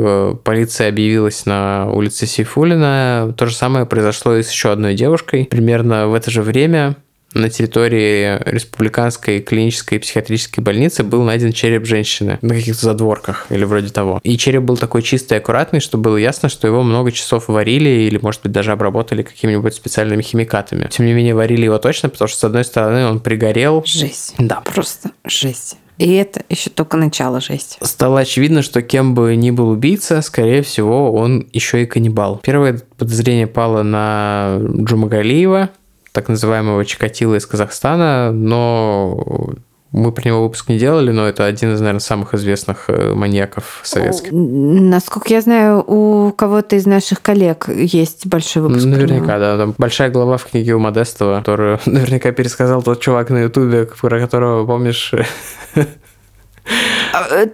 полиция объявилась на улице Сейфуллина. То же самое произошло и с еще одной девушкой. Примерно в это же время на территории Республиканской клинической психиатрической больницы был найден череп женщины на каких-то задворках или вроде того. И череп был такой чистый и аккуратный, что было ясно, что его много часов варили или, может быть, даже обработали какими-нибудь специальными химикатами. Тем не менее, варили его точно, потому что, с одной стороны, он пригорел. Жесть. Да. Просто жесть. И это еще только начало жести. Стало очевидно, что кем бы ни был убийца, скорее всего, он еще и каннибал. Первое подозрение пало на Джумагалиева, так называемого Чикатило из Казахстана, но... Мы про него выпуск не делали, но это один из, наверное, самых известных маньяков советских. Насколько я знаю, у кого-то из наших коллег есть большой выпуск. Наверняка, да. Там большая глава в книге у Модестова, которую наверняка пересказал тот чувак на Ютубе, про которого, помнишь...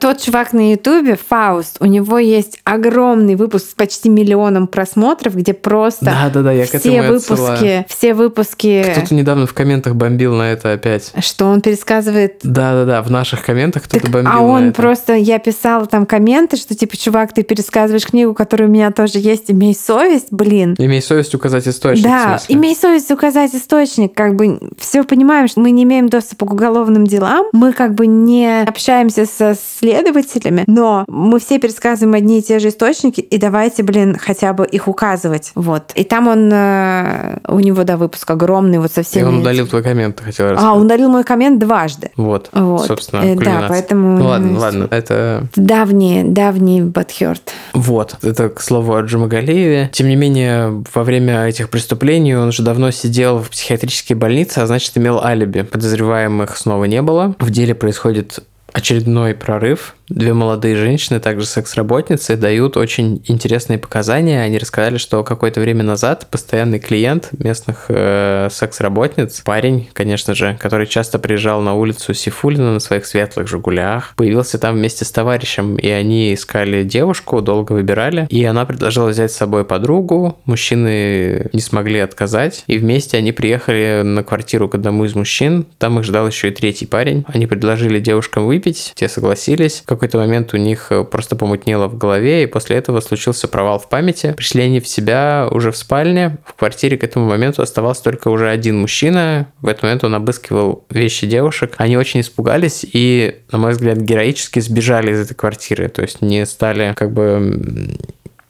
Тот чувак на Ютубе, Фауст, у него есть огромный выпуск с почти миллионом просмотров, где просто да, да, да, я все, к этому выпуски, все выпуски... Кто-то недавно в комментах бомбил на это опять. Что он пересказывает... Да-да-да, в наших комментах кто-то так, бомбил а он на это. Просто... Я писала там комменты, что типа, чувак, ты пересказываешь книгу, которая у меня тоже есть, имей совесть, блин. Имей совесть указать источник. Да, имей совесть указать источник. Как бы все понимаем, что мы не имеем доступа к уголовным делам, мы как бы не общаемся с следователями, но мы все пересказываем одни и те же источники, и давайте, блин, хотя бы их указывать. Вот. И там он... У него, да, выпуск огромный, вот со всеми... И он удалил твой коммент, хотел рассказать. А, он удалил мой коммент дважды. Вот, вот. Собственно, кульминация. Да, поэтому... Ну, ладно, ладно, это... Давний, давний Батхёрд. Вот. Это, к слову, о Джумагалиеве. Тем не менее, во время этих преступлений он уже давно сидел в психиатрической больнице, а значит, имел алиби. Подозреваемых снова не было. В деле происходит... очередной прорыв. Две молодые женщины, также секс-работницы, дают очень интересные показания. Они рассказали, что какое-то время назад постоянный клиент местных э, секс-работниц, парень, конечно же, который часто приезжал на улицу Сейфуллина на своих светлых «Жигулях», появился там вместе с товарищем, и они искали девушку, долго выбирали, и она предложила взять с собой подругу. Мужчины не смогли отказать, и вместе они приехали на квартиру к одному из мужчин. Там их ждал еще и третий парень. Они предложили девушкам выпить, те согласились. В какой-то момент у них просто помутнело в голове, и после этого случился провал в памяти. Пришли они в себя уже в спальне. В квартире к этому моменту оставался только уже один мужчина. В этот момент он обыскивал вещи девушек. Они очень испугались и, на мой взгляд, героически сбежали из этой квартиры. То есть не стали как бы...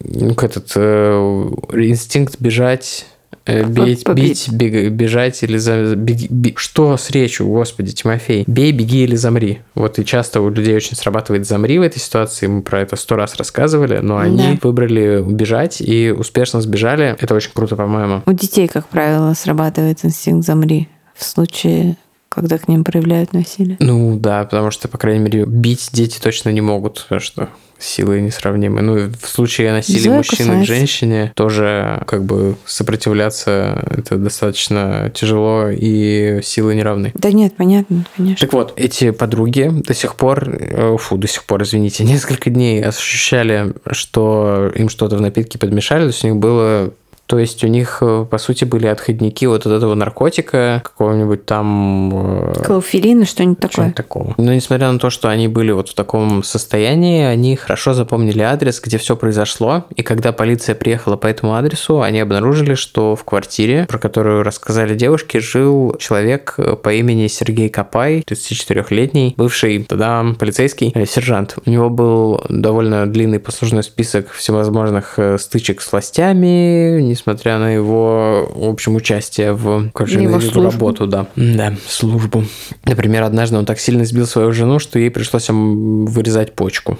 Ну, этот э, инстинкт бежать... Бить, бить, бег, бежать или за... Беги, бег... Что с речью, господи, Тимофей? Бей, беги или замри. Вот и часто у людей очень срабатывает замри в этой ситуации. Мы про это сто раз рассказывали, но они да. выбрали убежать и успешно сбежали. Это очень круто, по-моему. У детей, как правило, срабатывает инстинкт замри в случае... когда к ним проявляют насилие. Ну да, потому что, по крайней мере, бить дети точно не могут, потому что силы несравнимы. Ну и в случае насилия Зоя мужчины кусается. К женщине тоже как бы сопротивляться это достаточно тяжело, и силы не равны. Да нет, понятно, конечно. Так вот, эти подруги до сих пор, фу, до сих пор, извините, несколько дней ощущали, что им что-то в напитке подмешали, то есть у них было... То есть у них, по сути, были отходники вот от этого наркотика, какого-нибудь там... Клоуферина, что-нибудь такое. Что-нибудь такого. Но несмотря на то, что они были вот в таком состоянии, они хорошо запомнили адрес, где все произошло. И когда полиция приехала по этому адресу, они обнаружили, что в квартире, про которую рассказали девушки, жил человек по имени Сергей Копай, тридцатичетырёхлетний, бывший тогда полицейский сержант. У него был довольно длинный послужной список всевозможных стычек с властями, несмотря на его, в общем, участие в, как же, его его работу, да. Да, службу. Например, однажды он так сильно сбил свою жену, что ей пришлось вырезать почку.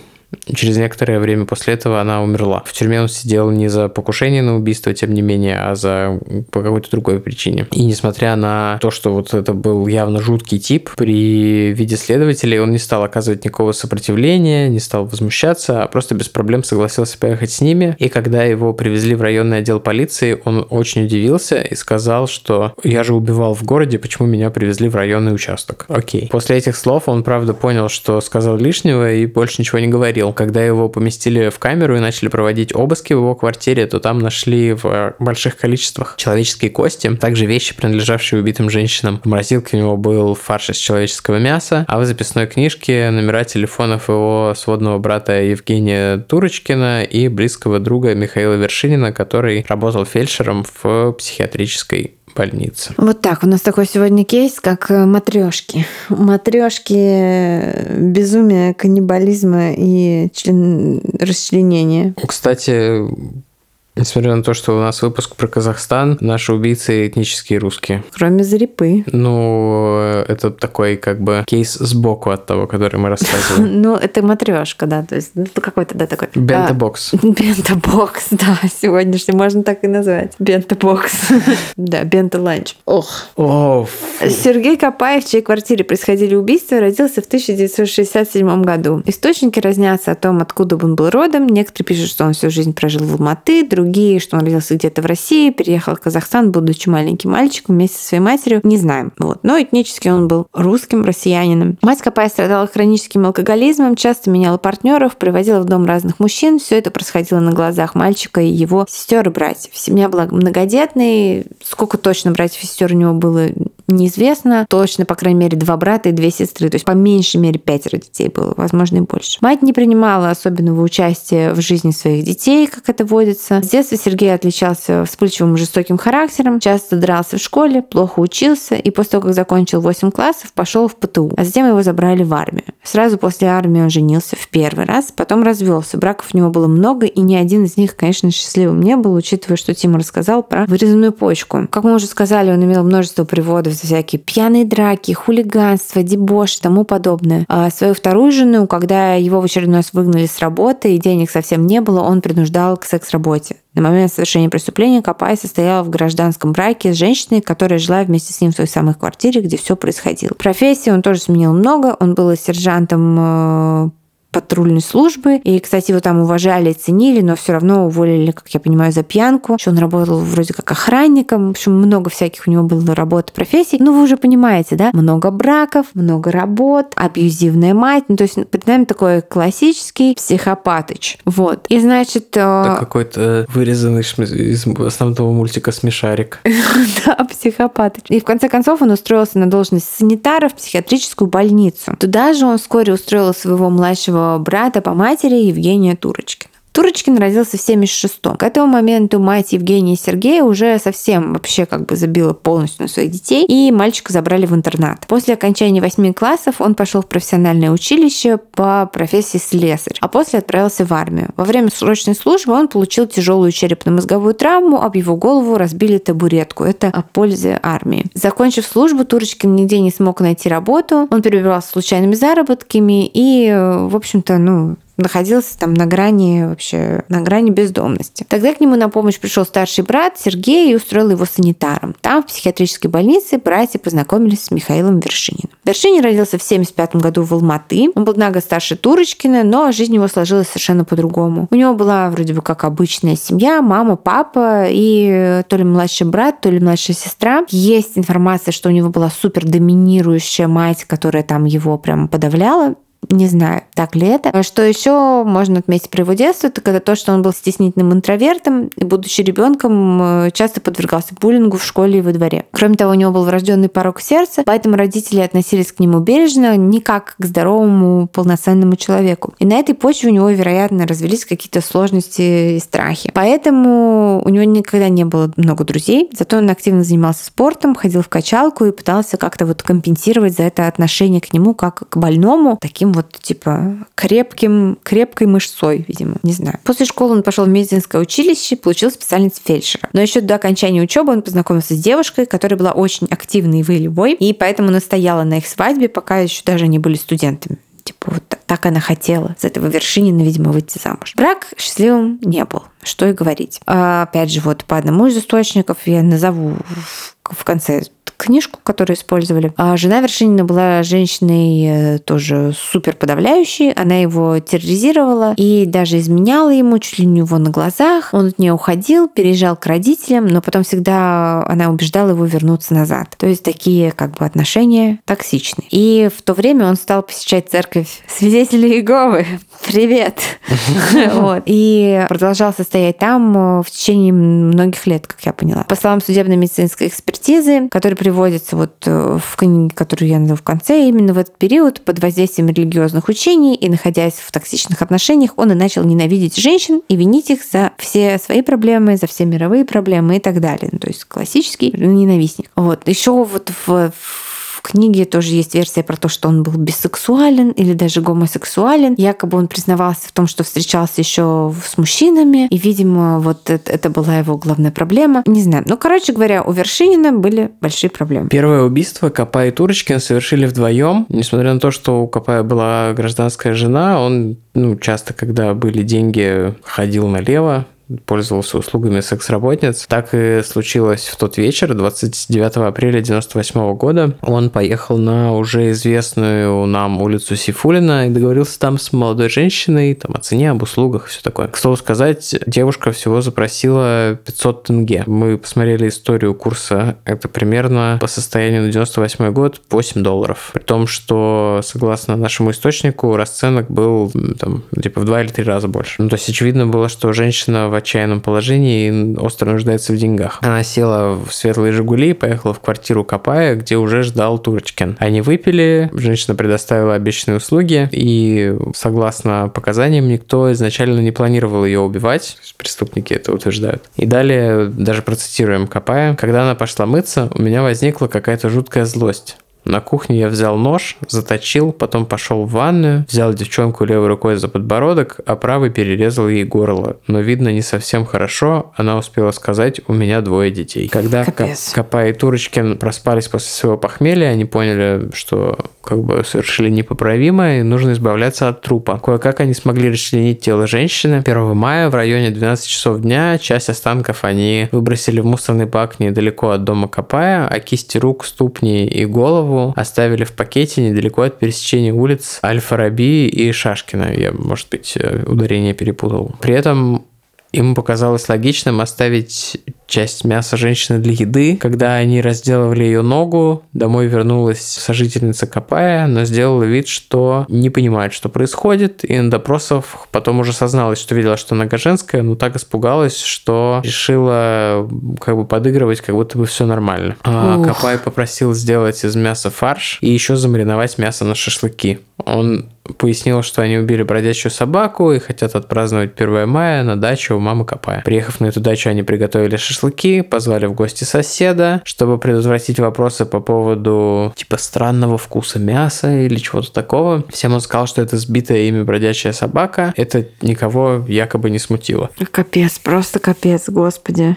Через некоторое время после этого она умерла. В тюрьме он сидел не за покушение на убийство, тем не менее, а за по какой-то другой причине. И несмотря на то, что вот это был явно жуткий тип, при виде следователей он не стал оказывать никакого сопротивления, не стал возмущаться, а просто без проблем согласился поехать с ними. И когда его привезли в районный отдел полиции, он очень удивился и сказал, что «я же убивал в городе, почему меня привезли в районный участок?» Окей. После этих слов он, правда, понял, что сказал лишнего и больше ничего не говорил. Когда его поместили в камеру и начали проводить обыски в его квартире, то там нашли в больших количествах человеческие кости, также вещи, принадлежавшие убитым женщинам. В морозилке у него был фарш из человеческого мяса, а в записной книжке номера телефонов его сводного брата Евгения Турочкина и близкого друга Михаила Вершинина, который работал фельдшером в психиатрической больнице. Вот так. У нас такой сегодня кейс, как матрешки. Матрешки безумия, каннибализма и член... расчленения. Кстати, несмотря на то, что у нас выпуск про Казахстан, наши убийцы этнические русские. Кроме Зарипы. Ну, это такой как бы кейс сбоку от того, который мы рассказывали. Ну, это матрешка, да, то есть какой-то, да, такой. Бенто-бокс. Бенто-бокс, да, сегодняшний, можно так и назвать. Бенто-бокс. Да, бенто-ланч. Ох. Сергей Копаев, в чьей квартире происходили убийства, родился в тысяча девятьсот шестьдесят седьмом году. Источники разнятся о том, откуда он был родом. Некоторые пишут, что он всю жизнь прожил в Алматы, другие другие, что он родился где-то в России, переехал в Казахстан, будучи маленьким мальчиком вместе со своей матерью, не знаем. Вот. Но этнически он был русским россиянином. Мать Копая страдала хроническим алкоголизмом, часто меняла партнеров, приводила в дом разных мужчин. Все это происходило на глазах мальчика и его сестер и братьев. Семья была многодетной. Сколько точно братьев и сестер у него было, неизвестно. Точно, по крайней мере, два брата и две сестры. То есть, по меньшей мере, пятеро детей было, возможно, и больше. Мать не принимала особенного участия в жизни своих детей, как это водится. С детства Сергей отличался вспыльчивым и жестоким характером, часто дрался в школе, плохо учился и после того, как закончил восемь классов, пошел в ПТУ, а затем его забрали в армию. Сразу после армии он женился в первый раз, потом развелся. Браков у него было много, и ни один из них, конечно, счастливым не был, учитывая, что Тима рассказал про вырезанную почку. Как мы уже сказали, он имел множество приводов за всякие пьяные драки, хулиганство, дебош и тому подобное. А свою вторую жену, когда его в очередной раз выгнали с работы и денег совсем не было, он принуждал к секс-работе. На момент совершения преступления Копай состояла в гражданском браке с женщиной, которая жила вместе с ним в той самой квартире, где все происходило. Профессии он тоже сменил много. Он был сержантом патрульной службы. И, кстати, его там уважали и ценили, но все равно уволили, как я понимаю, за пьянку. Еще он работал вроде как охранником. В общем, много всяких у него было работ, профессий. Ну, вы уже понимаете, да? Много браков, много работ, абьюзивная мать. Ну, то есть, перед нами такой классический психопатыч. Вот. И, значит... Да, какой-то вырезанный из основного мультика смешарик. Да, психопатыч. И, в конце концов, он устроился на должность санитара в психиатрическую больницу. Туда же он вскоре устроил своего младшего брата по матери Евгения Турочкина. Турочкин родился в семьдесят шестом. К этому моменту мать Евгения и Сергея уже совсем вообще как бы забила полностью на своих детей, и мальчика забрали в интернат. После окончания восьми классов он пошел в профессиональное училище по профессии слесарь, а после отправился в армию. Во время срочной службы он получил тяжелую черепно-мозговую травму, об его голову разбили табуретку. Это о пользе армии. Закончив службу, Турочкин нигде не смог найти работу, он перебирался случайными заработками и, в общем-то, ну... находился там на грани вообще, на грани бездомности. Тогда к нему на помощь пришел старший брат Сергей и устроил его санитаром. Там, в психиатрической больнице, братья познакомились с Михаилом Вершининым. Вершинин родился в семьдесят пятом году в Алматы. Он был на год старше Турочкина, но жизнь его сложилась совершенно по-другому. У него была вроде бы как обычная семья, мама, папа и то ли младший брат, то ли младшая сестра. Есть информация, что у него была супер доминирующая мать, которая там его прям подавляла. Не знаю, так ли это. Что еще можно отметить про его детство, так это то, что он был стеснительным интровертом и, будучи ребенком, часто подвергался буллингу в школе и во дворе. Кроме того, у него был врожденный порок сердца, поэтому родители относились к нему бережно, не как к здоровому, полноценному человеку. И на этой почве у него, вероятно, развились какие-то сложности и страхи. Поэтому у него никогда не было много друзей, зато он активно занимался спортом, ходил в качалку и пытался как-то вот компенсировать за это отношение к нему как к больному, таким вот типа крепким, крепкой мышцой, видимо, не знаю. После школы он пошел в медицинское училище, получил специальность фельдшера. Но еще до окончания учебы он познакомился с девушкой, которая была очень активной и волевой, и поэтому настояла на их свадьбе, пока еще даже не были студентами. Типа вот так она хотела с этого Вершинина, видимо, выйти замуж. Брак счастливым не был, что и говорить. А, опять же, вот по одному из источников я назову в конце книжку, которую использовали. А жена Вершинина была женщиной тоже супер подавляющей. Она его терроризировала и даже изменяла ему чуть ли не у него на глазах. Он от нее уходил, переезжал к родителям, но потом всегда она убеждала его вернуться назад. То есть такие как бы отношения токсичные. И в то время он стал посещать церковь Свидетелей Иеговы. Привет! И продолжал состоять там в течение многих лет, как я поняла. По словам судебно-медицинской экспертизы, которые приводили Приводится вот в книге, которую я назвала в конце, именно в этот период под воздействием религиозных учений и находясь в токсичных отношениях, он и начал ненавидеть женщин и винить их за все свои проблемы, за все мировые проблемы и так далее. Ну, то есть классический ненавистник. Вот. Еще вот в В книге тоже есть версия про то, что он был бисексуален или даже гомосексуален. Якобы он признавался в том, что встречался еще с мужчинами. И, видимо, вот это, это была его главная проблема. Не знаю. Ну, короче говоря, у Вершинина были большие проблемы. Первое убийство Копай и Турочкин совершили вдвоем. Несмотря на то, что у Копая была гражданская жена, он, ну, часто, когда были деньги, ходил налево, пользовался услугами секс-работниц. Так и случилось в тот вечер, двадцать девятого апреля девяносто восьмого года. Он поехал на уже известную нам улицу Сейфуллина и договорился там с молодой женщиной там, о цене, об услугах, все такое. К слову сказать, девушка всего запросила пятьсот тенге. Мы посмотрели историю курса. Это примерно по состоянию на девяносто восьмой год восемь долларов. При том, что, согласно нашему источнику, расценок был там, типа в два или три раза больше. Ну, то есть, очевидно было, что женщина в отчаянном положении и остро нуждается в деньгах. Она села в светлые «Жигули» и поехала в квартиру Копая, где уже ждал Турочкин. Они выпили, женщина предоставила обещанные услуги, и, согласно показаниям, никто изначально не планировал ее убивать. Преступники это утверждают. И далее даже процитируем Копая. «Когда она пошла мыться, у меня возникла какая-то жуткая злость. На кухне я взял нож, заточил, потом пошел в ванную, взял девчонку левой рукой за подбородок, а правой перерезал ей горло. Но, видно, не совсем хорошо, она успела сказать, у меня двое детей». Когда Копай и Турочкин проспались после своего похмелья, они поняли, что как бы совершили непоправимое, и нужно избавляться от трупа. Кое-как они смогли расчленить тело женщины. первого мая в районе двенадцати часов дня часть останков они выбросили в мусорный бак недалеко от дома Копая, а кисти рук, ступни и голову оставили в пакете недалеко от пересечения улиц Аль-Фараби и Шашкина. Я, может быть, ударение перепутал. При этом ему показалось логичным оставить часть мяса женщины для еды. Когда они разделывали ее ногу, домой вернулась сожительница Копая, но сделала вид, что не понимает, что происходит, и на допросах потом уже созналась, что видела, что нога женская, но так испугалась, что решила как бы подыгрывать, как будто бы все нормально. А Копай попросил сделать из мяса фарш и еще замариновать мясо на шашлыки. Он пояснил, что они убили бродячую собаку и хотят отпраздновать первое мая на даче у мамы Копая. Приехав на эту дачу, они приготовили шашлыки, позвали в гости соседа, чтобы предотвратить вопросы по поводу типа странного вкуса мяса или чего-то такого. Всем он сказал, что это сбитая ими бродячая собака. Это никого якобы не смутило. Капец, просто капец, господи.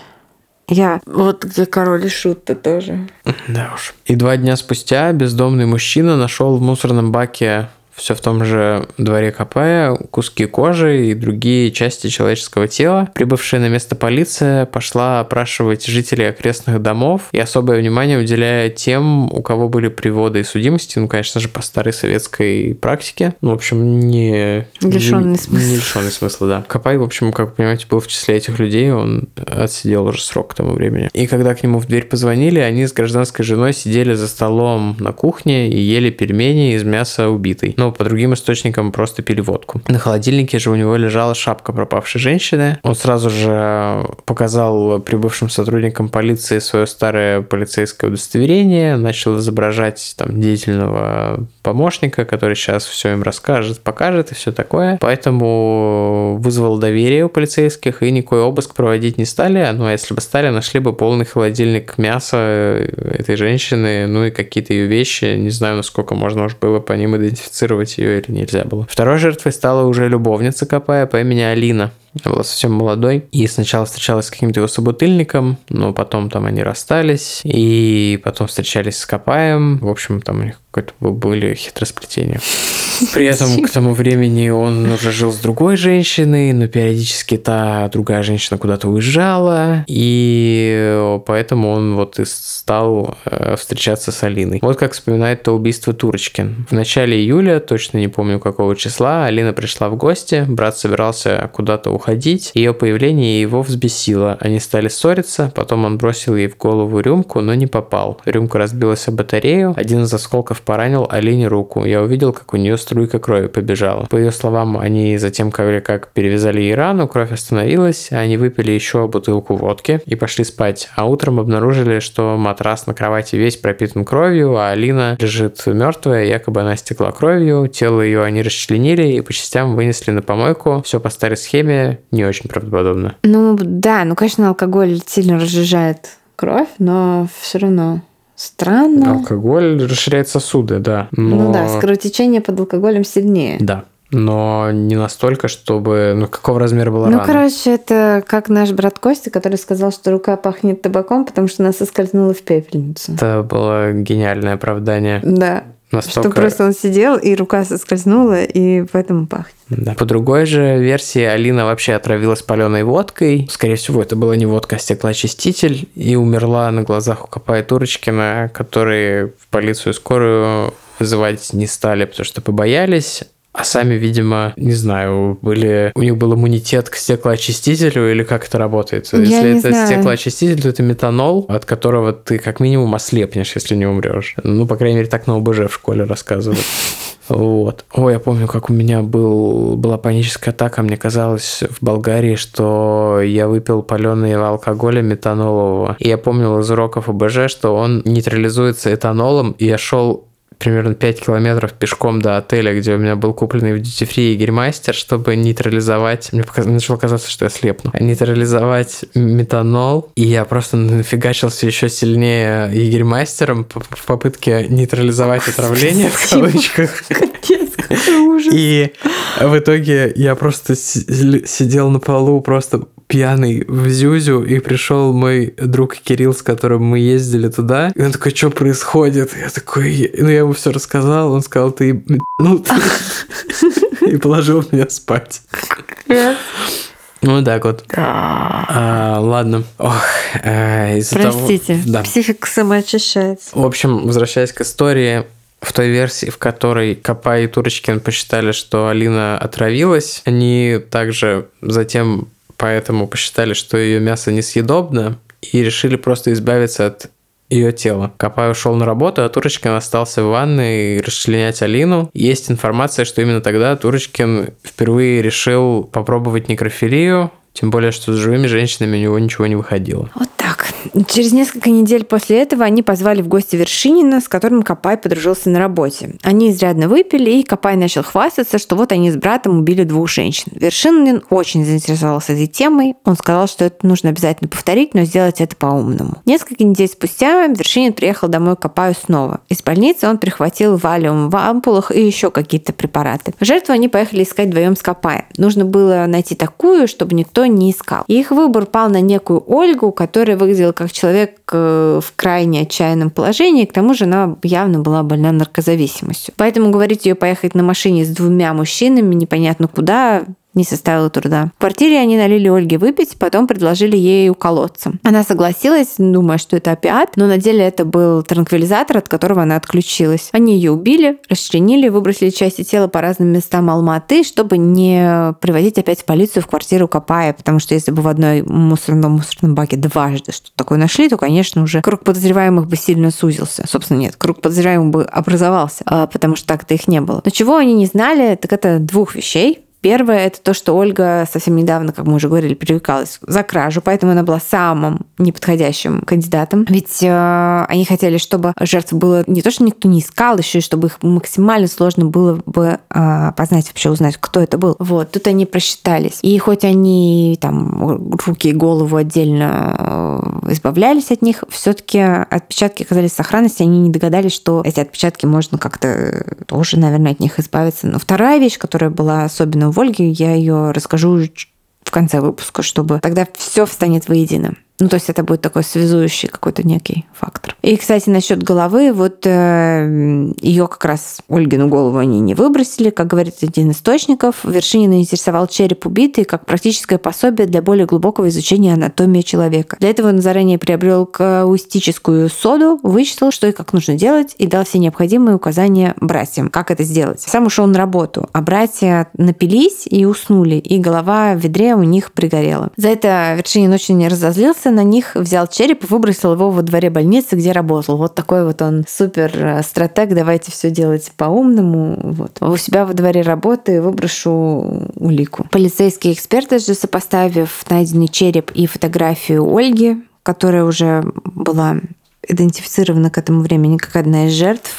Я вот где король и шут-то тоже. Да уж. И два дня спустя бездомный мужчина нашел в мусорном баке все в том же дворе Копая куски кожи и другие части человеческого тела. Прибывшая на место полиция пошла опрашивать жителей окрестных домов и особое внимание уделяя тем, у кого были приводы и судимости, ну, конечно же, по старой советской практике. Ну, в общем, не... Лишённый смысла. Не лишённый смысла, да. Копай, в общем, как вы понимаете, был в числе этих людей, он отсидел уже срок к тому времени. И когда к нему в дверь позвонили, они с гражданской женой сидели за столом на кухне и ели пельмени из мяса убитой. Но по другим источникам просто пили водку. На холодильнике же у него лежала шапка пропавшей женщины. Он сразу же показал прибывшим сотрудникам полиции свое старое полицейское удостоверение, начал изображать там деятельного помощника, который сейчас все им расскажет, покажет и все такое. Поэтому вызвал доверие у полицейских и никакой обыск проводить не стали. Ну а если бы стали, нашли бы полный холодильник мяса этой женщины, ну и какие-то ее вещи. Не знаю, насколько можно уж было по ним идентифицировать ее или нельзя было. Второй жертвой стала уже любовница Копая по имени Алина. Она была совсем молодой и сначала встречалась с каким-то его собутыльником, но потом там они расстались и потом встречались с Копаем. В общем, там у них какое-то были хитросплетения. При этом к тому времени он уже жил с другой женщиной, но периодически та другая женщина куда-то уезжала, и поэтому он вот и стал встречаться с Алиной. Вот как вспоминает то убийство Турочкин. В начале июля, точно не помню какого числа, Алина пришла в гости, брат собирался куда-то уходить. Ходить. Ее появление его взбесило. Они стали ссориться, потом он бросил ей в голову рюмку, но не попал. Рюмка разбилась о батарею, один из осколков поранил Алине руку. Я увидел, как у нее струйка крови побежала. По ее словам, они затем как перевязали ей рану, кровь остановилась, они выпили еще бутылку водки и пошли спать. А утром обнаружили, что матрас на кровати весь пропитан кровью, а Алина лежит мертвая, якобы она стекла кровью, тело ее они расчленили и по частям вынесли на помойку. Все по старой схеме, не очень правдоподобно. Ну да, ну конечно, алкоголь сильно разжижает кровь, но все равно странно. Алкоголь расширяет сосуды, да. Но... Ну да, скоротечение под алкоголем сильнее. Да. Но не настолько, чтобы... Ну, какого размера была рана? Ну, короче, это как наш брат Костя, который сказал, что рука пахнет табаком, потому что она соскользнула в пепельницу. Это было гениальное оправдание. Да. Настолько... Что просто он сидел, и рука соскользнула, и поэтому пахнет. Да. По другой же версии, Алина вообще отравилась паленой водкой. Скорее всего, это была не водка, а стеклоочиститель. И умерла на глазах у Копая Турочкина, которые в полицию и скорую вызывать не стали, потому что побоялись. А сами, видимо, не знаю, были, у них был иммунитет к стеклоочистителю или как это работает? Я если это знаю. Стеклоочиститель, то это метанол, от которого ты как минимум ослепнешь, если не умрешь. Ну, по крайней мере, так на ОБЖ в школе рассказывают. Вот. Ой, я помню, как у меня был, была паническая атака. Мне казалось в Болгарии, что я выпил паленого алкоголя метанолового. И я помнил из уроков ОБЖ, что он нейтрализуется этанолом, и я шел... примерно пять километров пешком до отеля, где у меня был купленный в дьюти-фри егермастер, чтобы нейтрализовать... Мне показ... начало казаться, что я слепну. Нейтрализовать метанол, и я просто нафигачился еще сильнее егермастером в попытке нейтрализовать отравление, в кавычках. И в итоге я просто сидел на полу, просто... пьяный в Зюзю, и пришел мой друг Кирилл, с которым мы ездили туда, и он такой, что происходит? Я такой, ну я ему все рассказал, он сказал, ты и положил меня спать. Ну, так вот. А, ладно. Ох, э, из-за Простите, того... да. Психика самоочищается. В общем, возвращаясь к истории, в той версии, в которой Копай и Турочкин посчитали, что Алина отравилась, они также затем... Поэтому посчитали, что ее мясо несъедобно, и решили просто избавиться от ее тело. Копай ушел на работу, а Турочкин остался в ванной расчленять Алину. Есть информация, что именно тогда Турочкин впервые решил попробовать некрофилию, тем более, что с живыми женщинами у него ничего не выходило. Вот так. Через несколько недель после этого они позвали в гости Вершинина, с которым Копай подружился на работе. Они изрядно выпили, и Копай начал хвастаться, что вот они с братом убили двух женщин. Вершинин очень заинтересовался этой темой. Он сказал, что это нужно обязательно повторить, но сделать это по-умному. Несколько недель спустя Вершинин приехал домой к Копаю снова. Из больницы он прихватил валиум в ампулах и еще какие-то препараты. Жертву они поехали искать вдвоем с Копаем. Нужно было найти такую, чтобы никто не искал. И их выбор пал на некую Ольгу, которая выглядела как человек в крайне отчаянном положении, к тому же она явно была больна наркозависимостью. Поэтому говорить ее поехать на машине с двумя мужчинами непонятно куда не составило труда. В квартире они налили Ольге выпить, потом предложили ей уколоться. Она согласилась, думая, что это опиат, но на деле это был транквилизатор, от которого она отключилась. Они ее убили, расчленили, выбросили части тела по разным местам Алматы, чтобы не приводить опять в полицию в квартиру Копая, потому что если бы в одной мусорном мусорном баке дважды что-то такое нашли, то, конечно, уже круг подозреваемых бы сильно сузился. Собственно, нет, круг подозреваемых бы образовался, потому что так-то их не было. Но чего они не знали, так это двух вещей. Первое – это то, что Ольга совсем недавно, как мы уже говорили, привлекалась за кражу, поэтому она была самым неподходящим кандидатом. Ведь э, они хотели, чтобы жертв было не то, что никто не искал, еще и чтобы их максимально сложно было бы э, познать, вообще узнать, кто это был. Вот, тут они просчитались. И хоть они там руки и голову отдельно избавлялись от них, все-таки отпечатки оказались в сохранности, они не догадались, что эти отпечатки можно как-то тоже, наверное, от них избавиться. Но вторая вещь, которая была особенно в Ольге, я ее расскажу в конце выпуска, чтобы тогда все встанет воедино. Ну, то есть это будет такой связующий какой-то некий фактор. И, кстати, насчет головы, вот э, ее как раз, Ольгину голову, они не выбросили. Как говорит один из источников, Вершинина интересовал череп убитой как практическое пособие для более глубокого изучения анатомии человека. Для этого он заранее приобрел каустическую соду, вычитал, что и как нужно делать, и дал все необходимые указания братьям, как это сделать. Сам ушел на работу, а братья напились и уснули, и голова в ведре у них пригорела. За это Вершинин очень разозлился на них, взял череп и выбросил его во дворе больницы, где работал. Вот такой вот он супер стратег, давайте все делать по-умному. Вот. У себя во дворе работы выброшу улику. Полицейские эксперты же, сопоставив найденный череп и фотографию Ольги, которая уже была идентифицирована к этому времени как одна из жертв,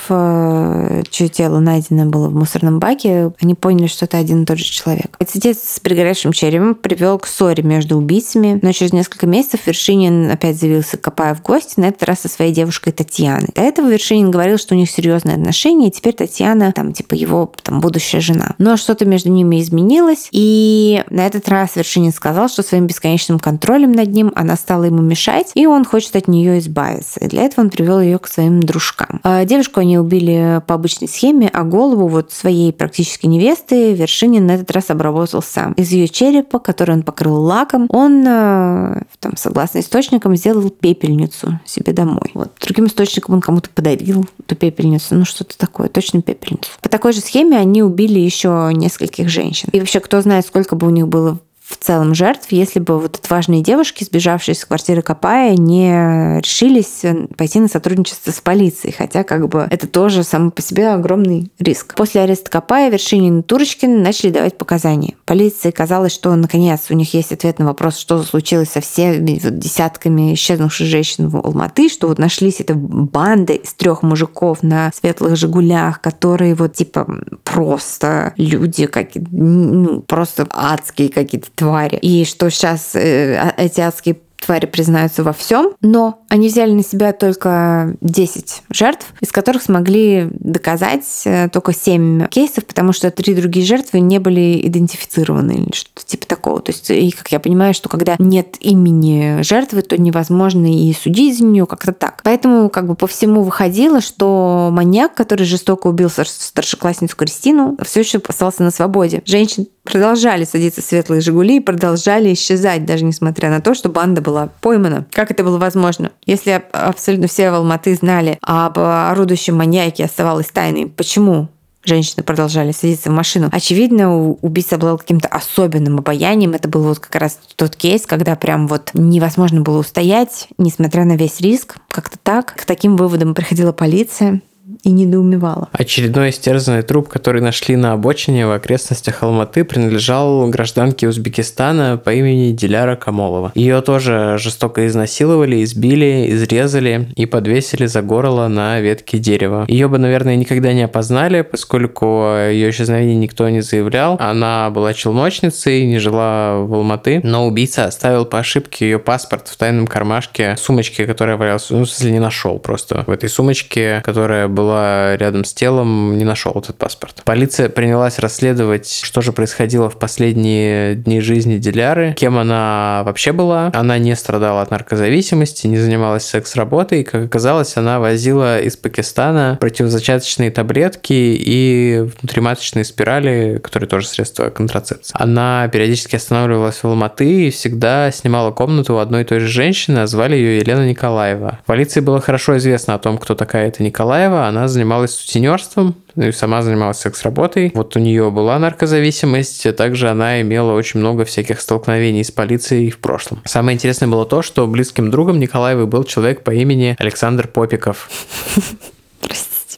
чье тело найдено было в мусорном баке, они поняли, что это один и тот же человек. Инцидент с пригоревшим черепом привел к ссоре между убийцами, но через несколько месяцев Вершинин опять заявился к Копаю в гости, на этот раз со своей девушкой Татьяной. До этого Вершинин говорил, что у них серьезные отношения, и теперь Татьяна, там, типа, его там, будущая жена. Но что-то между ними изменилось, и на этот раз Вершинин сказал, что своим бесконечным контролем над ним она стала ему мешать, и он хочет от нее избавиться. Для этого он привел ее к своим дружкам. Девушку они убили по обычной схеме, а голову вот своей практически невесты Вершинин на этот раз обработал сам. Из ее черепа, который он покрыл лаком, он, там, согласно источникам, сделал пепельницу себе домой. Вот. Другим источникам он кому-то подарил эту пепельницу. Ну, что-то такое. Точно пепельницу. По такой же схеме они убили еще нескольких женщин. И вообще, кто знает, сколько бы у них было в целом жертв, если бы вот отважные девушки, сбежавшие из квартиры Копая, не решились пойти на сотрудничество с полицией, хотя как бы это тоже само по себе огромный риск. После ареста Копая Вершинин и Турочкин начали давать показания. Полиции казалось, что наконец у них есть ответ на вопрос, что случилось со всеми вот десятками исчезнувших женщин в Алматы, что вот нашлись эта банда из трех мужиков на светлых «Жигулях», которые вот типа просто люди, как, ну, просто адские какие-то твари. И что сейчас э, эти адские твари признаются во всем, но они взяли на себя только десять жертв, из которых смогли доказать только семь кейсов, потому что три другие жертвы не были идентифицированы или что-то типа такого. То есть, и как я понимаю, что когда нет имени жертвы, то невозможно и судить за нее как-то так. Поэтому как бы по всему выходило, что маньяк, который жестоко убил старшеклассницу Кристину, все еще остался на свободе. Женщин продолжали садиться в светлые «Жигули» и продолжали исчезать, даже несмотря на то, что банда была поймана. Как это было возможно? Если абсолютно все в Алматы знали об орудующем маньяке, оставалось тайной, почему женщины продолжали садиться в машину. Очевидно, убийца обладал каким-то особенным обаянием. Это был вот как раз тот кейс, когда прям вот невозможно было устоять, несмотря на весь риск. Как-то так. К таким выводам приходила полиция и недоумевала. Очередной истерзанный труп, который нашли на обочине в окрестностях Алматы, принадлежал гражданке Узбекистана по имени Диляра Камолова. Ее тоже жестоко изнасиловали, избили, изрезали и подвесили за горло на ветке дерева. Ее бы, наверное, никогда не опознали, поскольку ее исчезновение никто не заявлял. Она была челночницей, не жила в Алматы, но убийца оставил по ошибке ее паспорт в тайном кармашке сумочки, которая валялась, ну, в смысле, не нашел просто. В этой сумочке, которая была рядом с телом, не нашел этот паспорт. Полиция принялась расследовать, что же происходило в последние дни жизни Диляры, кем она вообще была. Она не страдала от наркозависимости, не занималась секс-работой. Как оказалось, она возила из Пакистана противозачаточные таблетки и внутриматочные спирали, которые тоже средства контрацепции. Она периодически останавливалась в Алматы и всегда снимала комнату у одной и той же женщины, а звали ее Елена Николаева. Полиции было хорошо известно о том, кто такая эта Николаева. Она занималась сутенерством, и сама занималась секс-работой. Вот у нее была наркозависимость, а также она имела очень много всяких столкновений с полицией в прошлом. Самое интересное было то, что близким другом Николаевой был человек по имени Александр Попиков,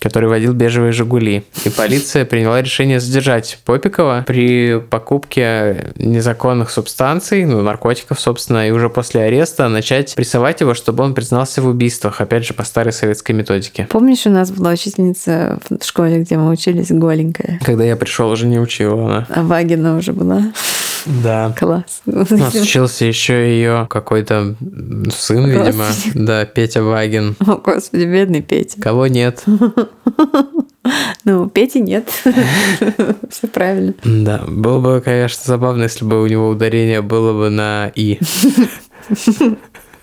который водил бежевые «Жигули». И полиция приняла решение задержать Попикова при покупке незаконных субстанций, ну, наркотиков, собственно, и уже после ареста начать прессовать его, чтобы он признался в убийствах, опять же, по старой советской методике. Помнишь, у нас была учительница в школе, где мы учились, голенькая? Когда я пришел, уже не учила она. А Вагина уже была? Да. Класс. У нас учился еще ее какой-то сын, видимо. Да, Петя Вагин. О, Господи, бедный Петя. Кого нет? Ну, Пети нет. Все правильно. Да, было бы, конечно, забавно, если бы у него ударение было бы на «и».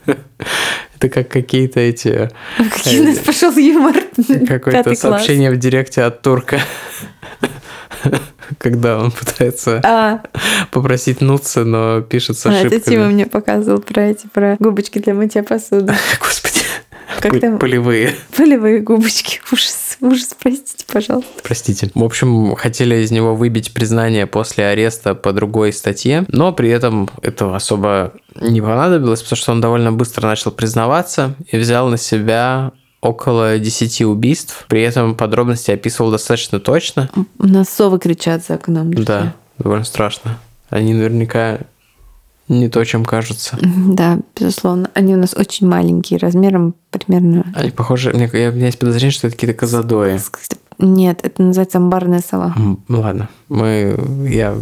Это как какие-то эти... Какие у нас пошел юмор. Какое-то сообщение в директе от турка. Когда он пытается а. попросить нуться, но пишет с ошибками. А, это Тима мне показывал про эти, про губочки для мытья посуды. Господи, как там? Полевые. Полевые губочки, ужас, ужас, простите, пожалуйста. Простите. В общем, хотели из него выбить признание после ареста по другой статье, но при этом этого особо не понадобилось, потому что он довольно быстро начал признаваться и взял на себя... около десяти убийств. При этом подробности описывал достаточно точно. У нас совы кричат за окном. Да, довольно страшно. Они наверняка не то, чем кажутся. Да, безусловно. Они у нас очень маленькие, размером примерно... Они похожи... У меня есть подозрение, что это какие-то козадои. Нет, это называется амбарная сова. Ладно, мы... я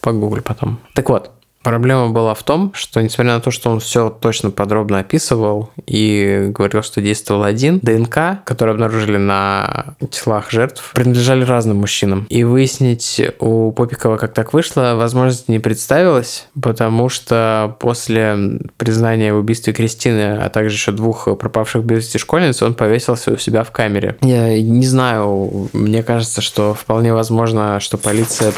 погуглю потом. Так вот. Проблема была в том, что, несмотря на то, что он все точно подробно описывал и говорил, что действовал один, ДНК, которые обнаружили на телах жертв, принадлежали разным мужчинам. И выяснить у Попикова, как так вышло, возможности не представилось, потому что после признания в убийстве Кристины, а также еще двух пропавших без вести школьниц, он повесился у себя в камере. Я не знаю, мне кажется, что вполне возможно, что полиция...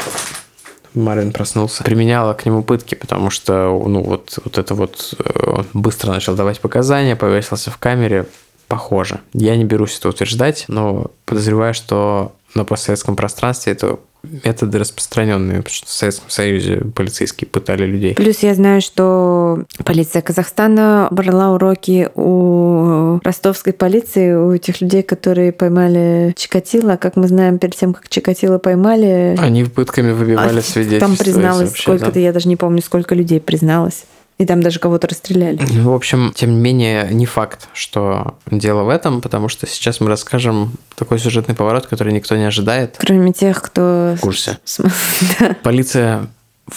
Марин проснулся. Применяла к нему пытки, потому что, ну, вот, вот это вот он быстро начал давать показания, повесился в камере. Похоже. Я не берусь это утверждать, но подозреваю, что на постсоветском пространстве это методы распространенные. В Советском Союзе полицейские пытали людей. Плюс я знаю, что полиция Казахстана брала уроки у ростовской полиции, у тех людей, которые поймали Чикатило. Как мы знаем, перед тем, как Чикатило поймали... Они пытками выбивали а свидетельства. Там призналось сколько-то, да? Я даже не помню, сколько людей призналось. И там даже кого-то расстреляли. В общем, тем не менее, не факт, что дело в этом, потому что сейчас мы расскажем такой сюжетный поворот, который никто не ожидает. Кроме тех, кто... В курсе. Полиция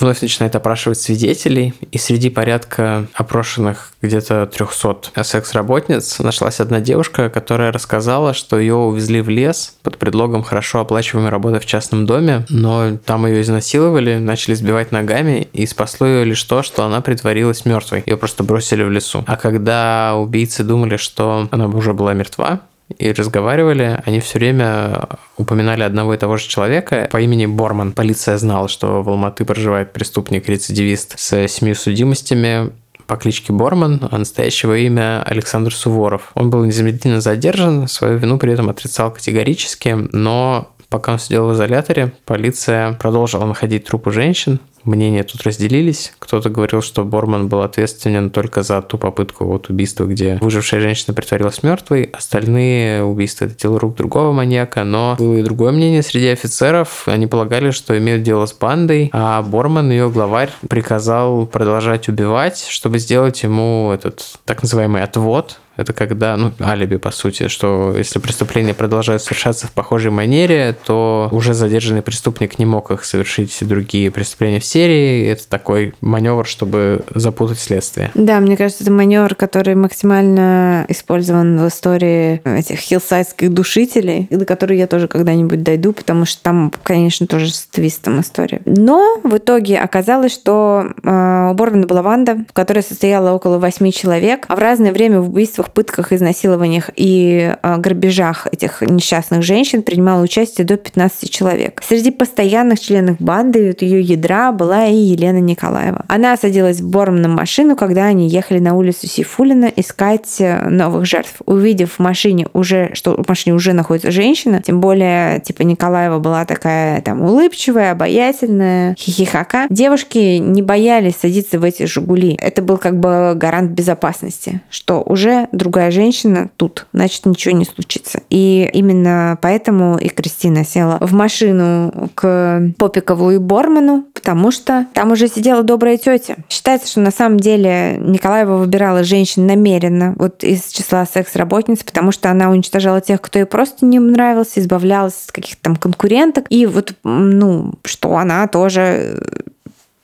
вновь начинает опрашивать свидетелей, и среди порядка опрошенных где-то трехсот секс-работниц нашлась одна девушка, которая рассказала, что ее увезли в лес под предлогом хорошо оплачиваемой работы в частном доме, но там ее изнасиловали, начали сбивать ногами, и спасло ее лишь то, что она притворилась мертвой. Ее просто бросили в лесу. А когда убийцы думали, что она уже была мертва, и разговаривали, они все время упоминали одного и того же человека по имени Борман. Полиция знала, что в Алматы проживает преступник-рецидивист с семью судимостями по кличке Борман, а настоящего имя Александр Суворов. Он был незамедлительно задержан, свою вину при этом отрицал категорически, но... Пока он сидел в изоляторе, полиция продолжила находить трупы женщин. Мнения тут разделились. Кто-то говорил, что Борман был ответственен только за ту попытку вот убийства, где выжившая женщина притворилась мертвой. Остальные убийства — это дело рук другого маньяка. Но было и другое мнение среди офицеров. Они полагали, что имеют дело с бандой, а Борман, ее главарь, приказал продолжать убивать, чтобы сделать ему этот так называемый отвод. Это когда, ну, алиби, по сути, что если преступления продолжают совершаться в похожей манере, то уже задержанный преступник не мог их совершить другие преступления в серии. Это такой маневр, чтобы запутать следствие. Да, мне кажется, это маневр, который максимально использован в истории этих хиллсайдских душителей, до которой я тоже когда-нибудь дойду, потому что там, конечно, тоже с твистом история. Но в итоге оказалось, что у Бормана была банда, в которой состояло около восьми человек, а в разное время в убийствах, пытках, изнасилованиях и грабежах этих несчастных женщин принимало участие до пятнадцати человек. Среди постоянных членов банды от ее ядра была и Елена Николаева. Она садилась в Бормана машину, когда они ехали на улицу Сейфуллина искать новых жертв. Увидев в машине уже, что в машине уже находится женщина, тем более, типа, Николаева была такая там улыбчивая, обаятельная, хихихака, девушки не боялись садиться в эти «Жигули». Это был как бы гарант безопасности, что уже другая женщина тут, значит, ничего не случится. И именно поэтому и Кристина села в машину к Попикову и Борману, потому что там уже сидела добрая тетя. Считается, что на самом деле Николаева выбирала женщин намеренно, вот из числа секс-работниц, потому что она уничтожала тех, кто ей просто не нравился, избавлялась от каких-то там конкуренток. И вот, ну, что она тоже...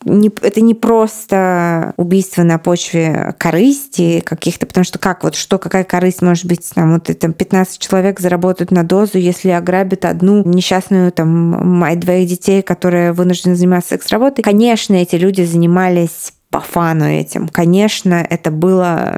Не, это не просто убийство на почве корысти каких-то, потому что как вот, что, какая корысть может быть, там, вот там пятнадцать человек заработают на дозу, если ограбят одну несчастную там мать двоих детей, которая вынуждена заниматься секс-работой. Конечно, эти люди занимались по фану этим. Конечно, это было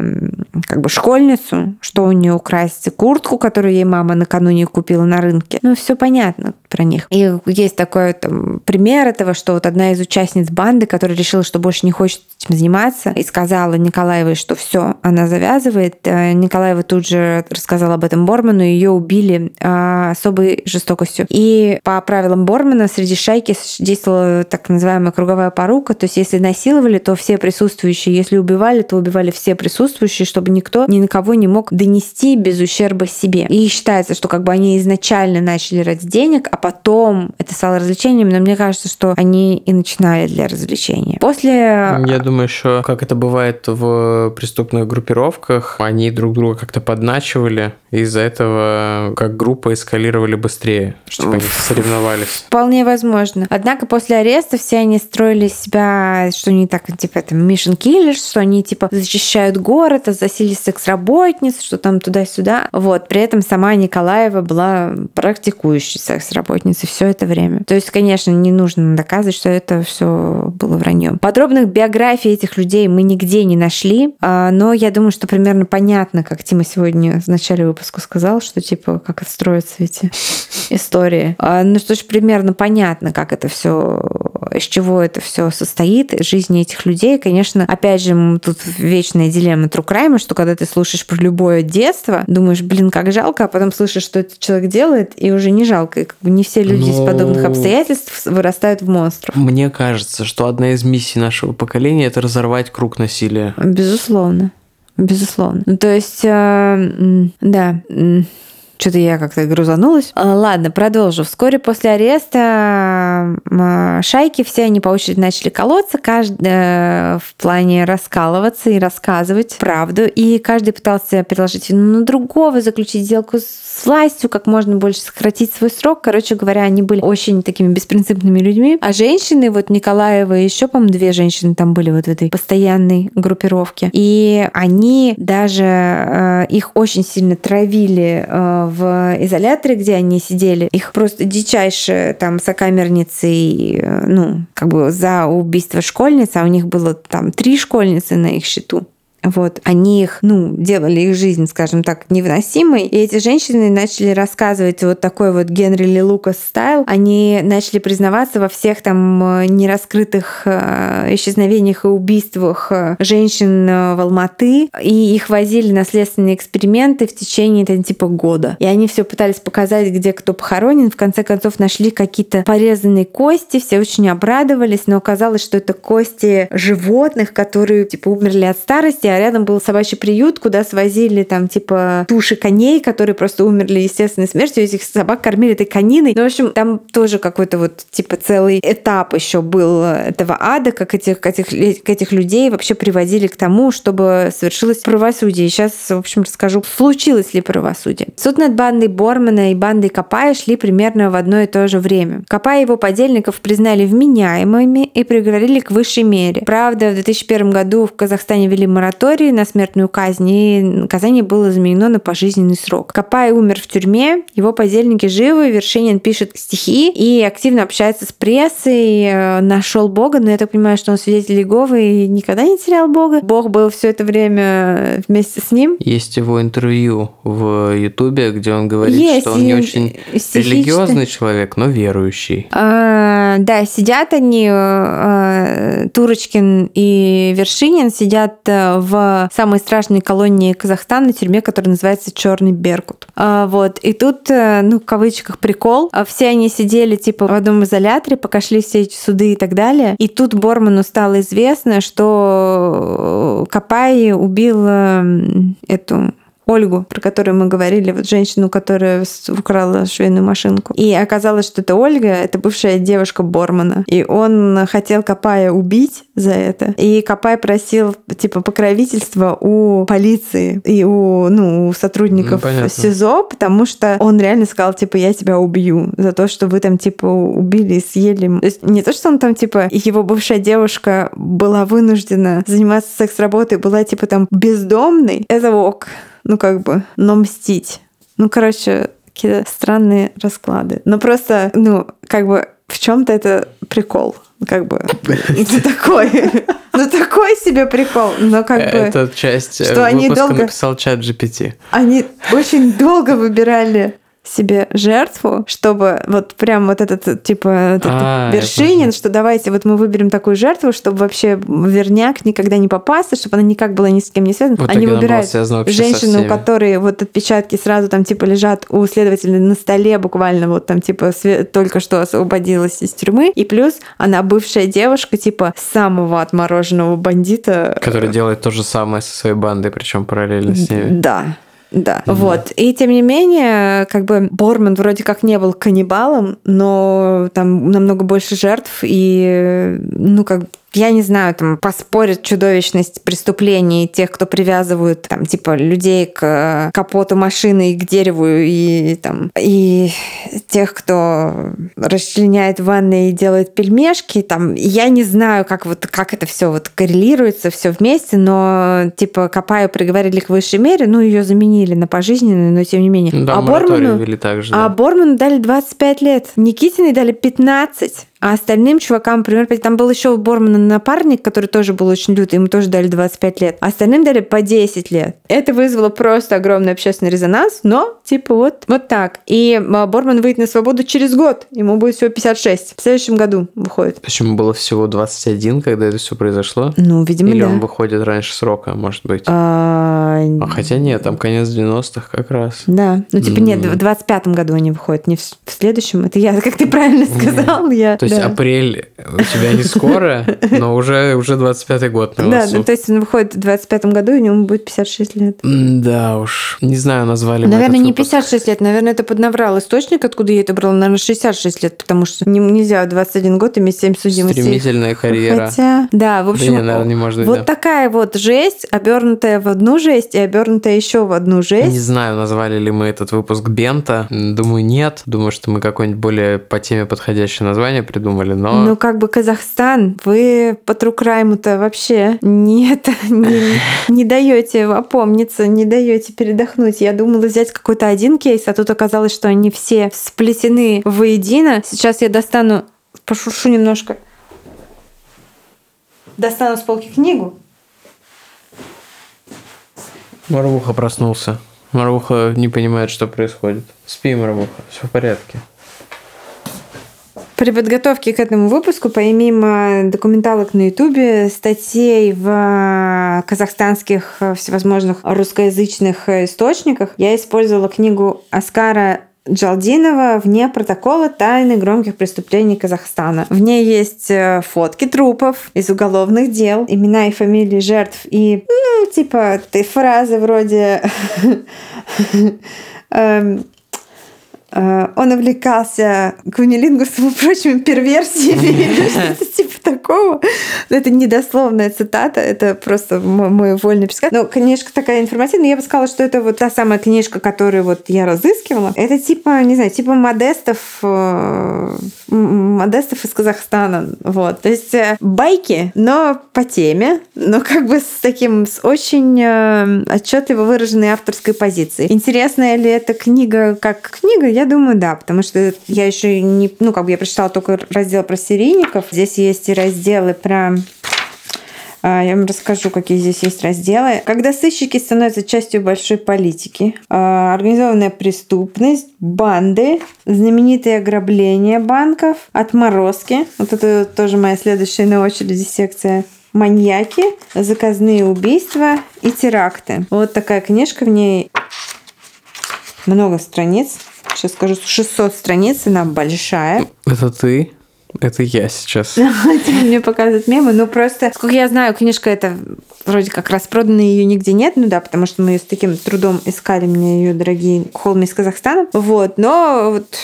как бы школьницу, что у нее украсть куртку, которую ей мама накануне купила на рынке. Ну, все понятно про них. И есть такой там пример этого, что вот одна из участниц банды, которая решила, что больше не хочет этим заниматься, и сказала Николаевой, что все, она завязывает. Николаева тут же рассказала об этом Борману, и ее убили особой жестокостью. И по правилам Бормана среди шайки действовала так называемая круговая порука, то есть если насиловали, то все присутствующие, если убивали, то убивали все присутствующие, чтобы никто ни на кого не мог донести без ущерба себе. И считается, что как бы они изначально начали ради денег, а потом это стало развлечением, но мне кажется, что они и начинали для развлечения. После... Я думаю, еще, как это бывает в преступных группировках, они друг друга как-то подначивали, из-за этого как группа эскалировали быстрее, чтобы они соревновались. Вполне возможно. Однако после ареста все они строили себя, что они так, типа, это mission killers, что они, типа, защищают город, а засели секс-работниц, что там туда-сюда. Вот. При этом сама Николаева была практикующей секс-работницей все это время. То есть, конечно, не нужно доказывать, что это все было враньем. Подробных биографий этих людей мы нигде не нашли, но я думаю, что примерно понятно, как Тима сегодня в начале выпуска сказал, что, типа, как строятся эти истории. Ну, что ж, примерно понятно, как это все, из чего это все состоит, жизни этих людей. Конечно, опять же, тут вечная дилемма true crime, что когда ты слушаешь про любое детство, думаешь, блин, как жалко, а потом слышишь, что этот человек делает, и уже не жалко. И как бы не все люди Но... из подобных обстоятельств вырастают в монстров. Мне кажется, что одна из миссий нашего поколения — это разорвать круг насилия. Безусловно. Безусловно. Ну, то есть, э, да... Что-то я как-то грузанулась. Ладно, продолжу. Вскоре после ареста шайки, все они по очереди начали колоться, каждый в плане раскалываться и рассказывать правду. И каждый пытался переложить вину на другого, заключить сделку с властью, как можно больше сократить свой срок. Короче говоря, они были очень такими беспринципными людьми. А женщины, вот Николаева и еще, по-моему, две женщины там были вот в этой постоянной группировке. И они даже, их очень сильно травили в изоляторе, где они сидели. Их просто дичайше там сокамерницы, ну, как бы за убийство школьниц, а у них было там три школьницы на их счету. Вот, они их, ну, делали их жизнь, скажем так, невыносимой. И эти женщины начали рассказывать вот такой вот Генри Ли Лукас стайл. Они начали признаваться во всех там нераскрытых исчезновениях и убийствах женщин в Алматы. И их возили на следственные эксперименты в течение там, типа года. И они все пытались показать, где кто похоронен. В конце концов нашли какие-то порезанные кости. Все очень обрадовались, но оказалось, что это кости животных, которые типа умерли от старости. А рядом был собачий приют, куда свозили там типа туши коней, которые просто умерли естественной смертью. Этих собак кормили этой кониной. Ну, в общем, там тоже какой-то вот типа целый этап еще был этого ада, как этих, этих, этих людей вообще приводили к тому, чтобы совершилось правосудие. Сейчас, в общем, расскажу, случилось ли правосудие. Суд над бандой Бормана и бандой Копая шли примерно в одно и то же время. Копая и его подельников признали вменяемыми и приговорили к высшей мере. Правда, в две тысячи первом году в Казахстане вели мораторий на смертную казнь, и наказание было заменено на пожизненный срок. Копай умер в тюрьме, его подельники живы, Вершинин пишет стихи и активно общается с прессой, нашел Бога, но я так понимаю, что он свидетель Иеговы и никогда не терял Бога. Бог был все это время вместе с ним. Есть его интервью в Ютубе, где он говорит, Есть, что он не очень религиозный человек, но верующий. А, да, сидят они, Турочкин и Вершинин, сидят в в самой страшной колонии Казахстана, тюрьме, которая называется Черный Беркут. А, вот. И тут, ну, в кавычках, прикол. Все они сидели, типа, в одном изоляторе, пока шли все эти суды и так далее. И тут Борману стало известно, что Копай убил эту... Ольгу, про которую мы говорили, вот женщину, которая украла швейную машинку. И оказалось, что это Ольга, это бывшая девушка Бормана. И он хотел Копая убить за это. И Копай просил, типа, покровительства у полиции и у, ну, у сотрудников ну, СИЗО, потому что он реально сказал, типа, я тебя убью за то, что вы там, типа, убили и съели. То есть не то, что он там, типа, его бывшая девушка была вынуждена заниматься секс-работой, была, типа, там, бездомной. Это ок. Ну, как бы, но мстить. Ну, короче, какие-то странные расклады. Но просто, ну, как бы, в чем-то это прикол. Как бы, это такой... Ну, такой себе прикол, но как это бы... Эта часть что они долго написал чат джи пи ти. Они очень долго выбирали себе жертву, чтобы вот прям вот этот, типа, этот а, Вершинин, что давайте вот мы выберем такую жертву, чтобы вообще верняк никогда не попасться, чтобы она никак была ни с кем не связана. Вот они выбирают женщину, у которой вот отпечатки сразу там, типа, лежат у следователя на столе буквально, вот там, типа, свет, только что освободилась из тюрьмы, и плюс она бывшая девушка, типа, самого отмороженного бандита. Который делает то же самое со своей бандой, причем параллельно с ними. Да. Да, mm-hmm. вот. И тем не менее, как бы Борман вроде как не был каннибалом, но там намного больше жертв, и, ну, как бы, я не знаю, там, поспорят чудовищность преступлений тех, кто привязывают, там, типа, людей к капоту машины и к дереву, и, там, и тех, кто расчленяет ванны и делает пельмешки, там, я не знаю, как вот, как это все вот коррелируется, все вместе, но, типа, Копаю приговорили к высшей мере, ну, ее заменили на пожизненную, но тем не менее. Да, а Борману, также, да. а Борману дали двадцать пять лет, Никитиной дали пятнадцать. А остальным чувакам, например, там был еще у Бормана напарник, который тоже был очень лютый, ему тоже дали двадцать пять лет. А остальным дали по десять лет. Это вызвало просто огромный общественный резонанс, но типа вот, вот так. И Борман выйдет на свободу через год, ему будет всего пятьдесят шесть. В следующем году выходит. Почему было всего двадцать один, когда это все произошло? Ну, видимо, Или да. он выходит раньше срока, может быть. А... А хотя нет, там конец девяностых как раз. Да, ну типа нет, в двадцать пятом году они выходят, не в следующем. Это я, как ты правильно сказал, я... То есть да. апрель у тебя не скоро, но уже, уже двадцать пятый год на носу. Да, ну, то есть он выходит в двадцать пятом году, и ему будет пятьдесят шесть лет. Да уж. Не знаю, назвали мы Наверное, не выпуск. пятьдесят шесть лет. Наверное, это поднаврал источник, откуда я это брала. Наверное, шестьдесят шесть лет, потому что нельзя в двадцать один год иметь семь судимостей. Стремительная карьера. Хотя... Да, в общем, да, не, наверное, не может быть, вот да. такая вот жесть, обернутая в одну жесть и обернутая еще в одну жесть. Не знаю, назвали ли мы этот выпуск Бента. Думаю, нет. Думаю, что мы какое-нибудь более по теме подходящее название придумали, но... Ну, как бы Казахстан, вы по true crime-то вообще нет, не, не даете опомниться, не даете передохнуть. Я думала взять какой-то один кейс, а тут оказалось, что они все сплетены воедино. Сейчас я достану, пошуршу немножко, достану с полки книгу Марвуха проснулся. Марвуха не понимает, что происходит. Спи, Марвуха, все в порядке. При подготовке к этому выпуску, помимо документалок на Ютубе, статей в казахстанских всевозможных русскоязычных источниках, я использовала книгу Аскара Жалдинова «Вне протокола. Тайны громких преступлений Казахстана». В ней есть фотки трупов из уголовных дел, имена и фамилии жертв и, ну, типа, фразы вроде «Он увлекался кунилингусом и прочими перверсиями», что-то типа такого. Это недословная цитата, это просто мой вольный пересказ. Но книжка такая информативная. Я бы сказала, что это вот та самая книжка, которую вот я разыскивала. Это типа, не знаю, типа модестов, модестов из Казахстана. Вот. То есть байки, но по теме, но как бы с таким, с очень отчетливо выраженной авторской позицией. Интересная ли эта книга как книга? Я думаю, да, потому что я еще не... Ну, как бы я прочитала только раздел про серийников. Здесь есть и разделы про... Я вам расскажу, какие здесь есть разделы. Когда сыщики становятся частью большой политики, организованная преступность, банды, знаменитые ограбления банков, отморозки. Вот это тоже моя следующая на очереди секция. Маньяки, заказные убийства и теракты. Вот такая книжка, в ней много страниц. Сейчас скажу, шестьсот страниц, она большая. Это ты? Это я сейчас. Мне показывают мемы, ну просто... Сколько я знаю, книжка эта вроде как распродана, ее нигде нет, ну да, потому что мы ее с таким трудом искали, мне ее дорогие холмы из Казахстана. Вот, но вот...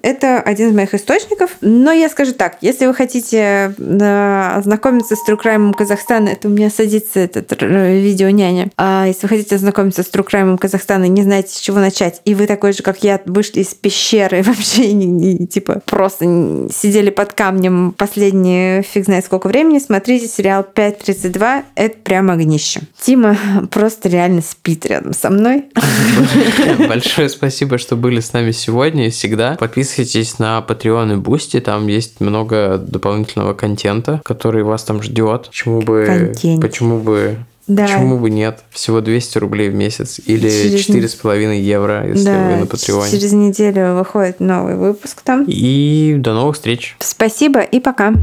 Это один из моих источников. Но я скажу так, если вы хотите ознакомиться с тру-краймом Казахстана, это у меня садится этот видео няня. А если вы хотите ознакомиться с тру-краймом Казахстана и не знаете, с чего начать, и вы такой же, как я, вышли из пещеры вообще, и, и, типа, просто сидели под камнем последние фиг знает сколько времени, смотрите сериал пять тридцать два. Это прям огнище. Тима просто реально спит рядом со мной. Большое спасибо, что были с нами сегодня и всегда. Подписывайтесь Подписывайтесь на Patreon и Boosty, там есть много дополнительного контента, который вас там ждет. Почему бы, Контент. почему бы, да. почему бы нет? Всего двести рублей в месяц или через... четыре с половиной евро, если да, вы на Patreon. Через неделю выходит новый выпуск там. И до новых встреч. Спасибо и пока.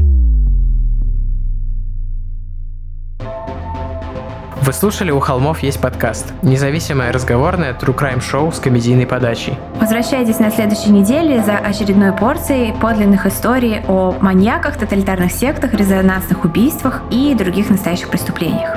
Вы слушали «У холмов есть подкаст» – независимое разговорное true crime шоу с комедийной подачей. Возвращайтесь на следующей неделе за очередной порцией подлинных историй о маньяках, тоталитарных сектах, резонансных убийствах и других настоящих преступлениях.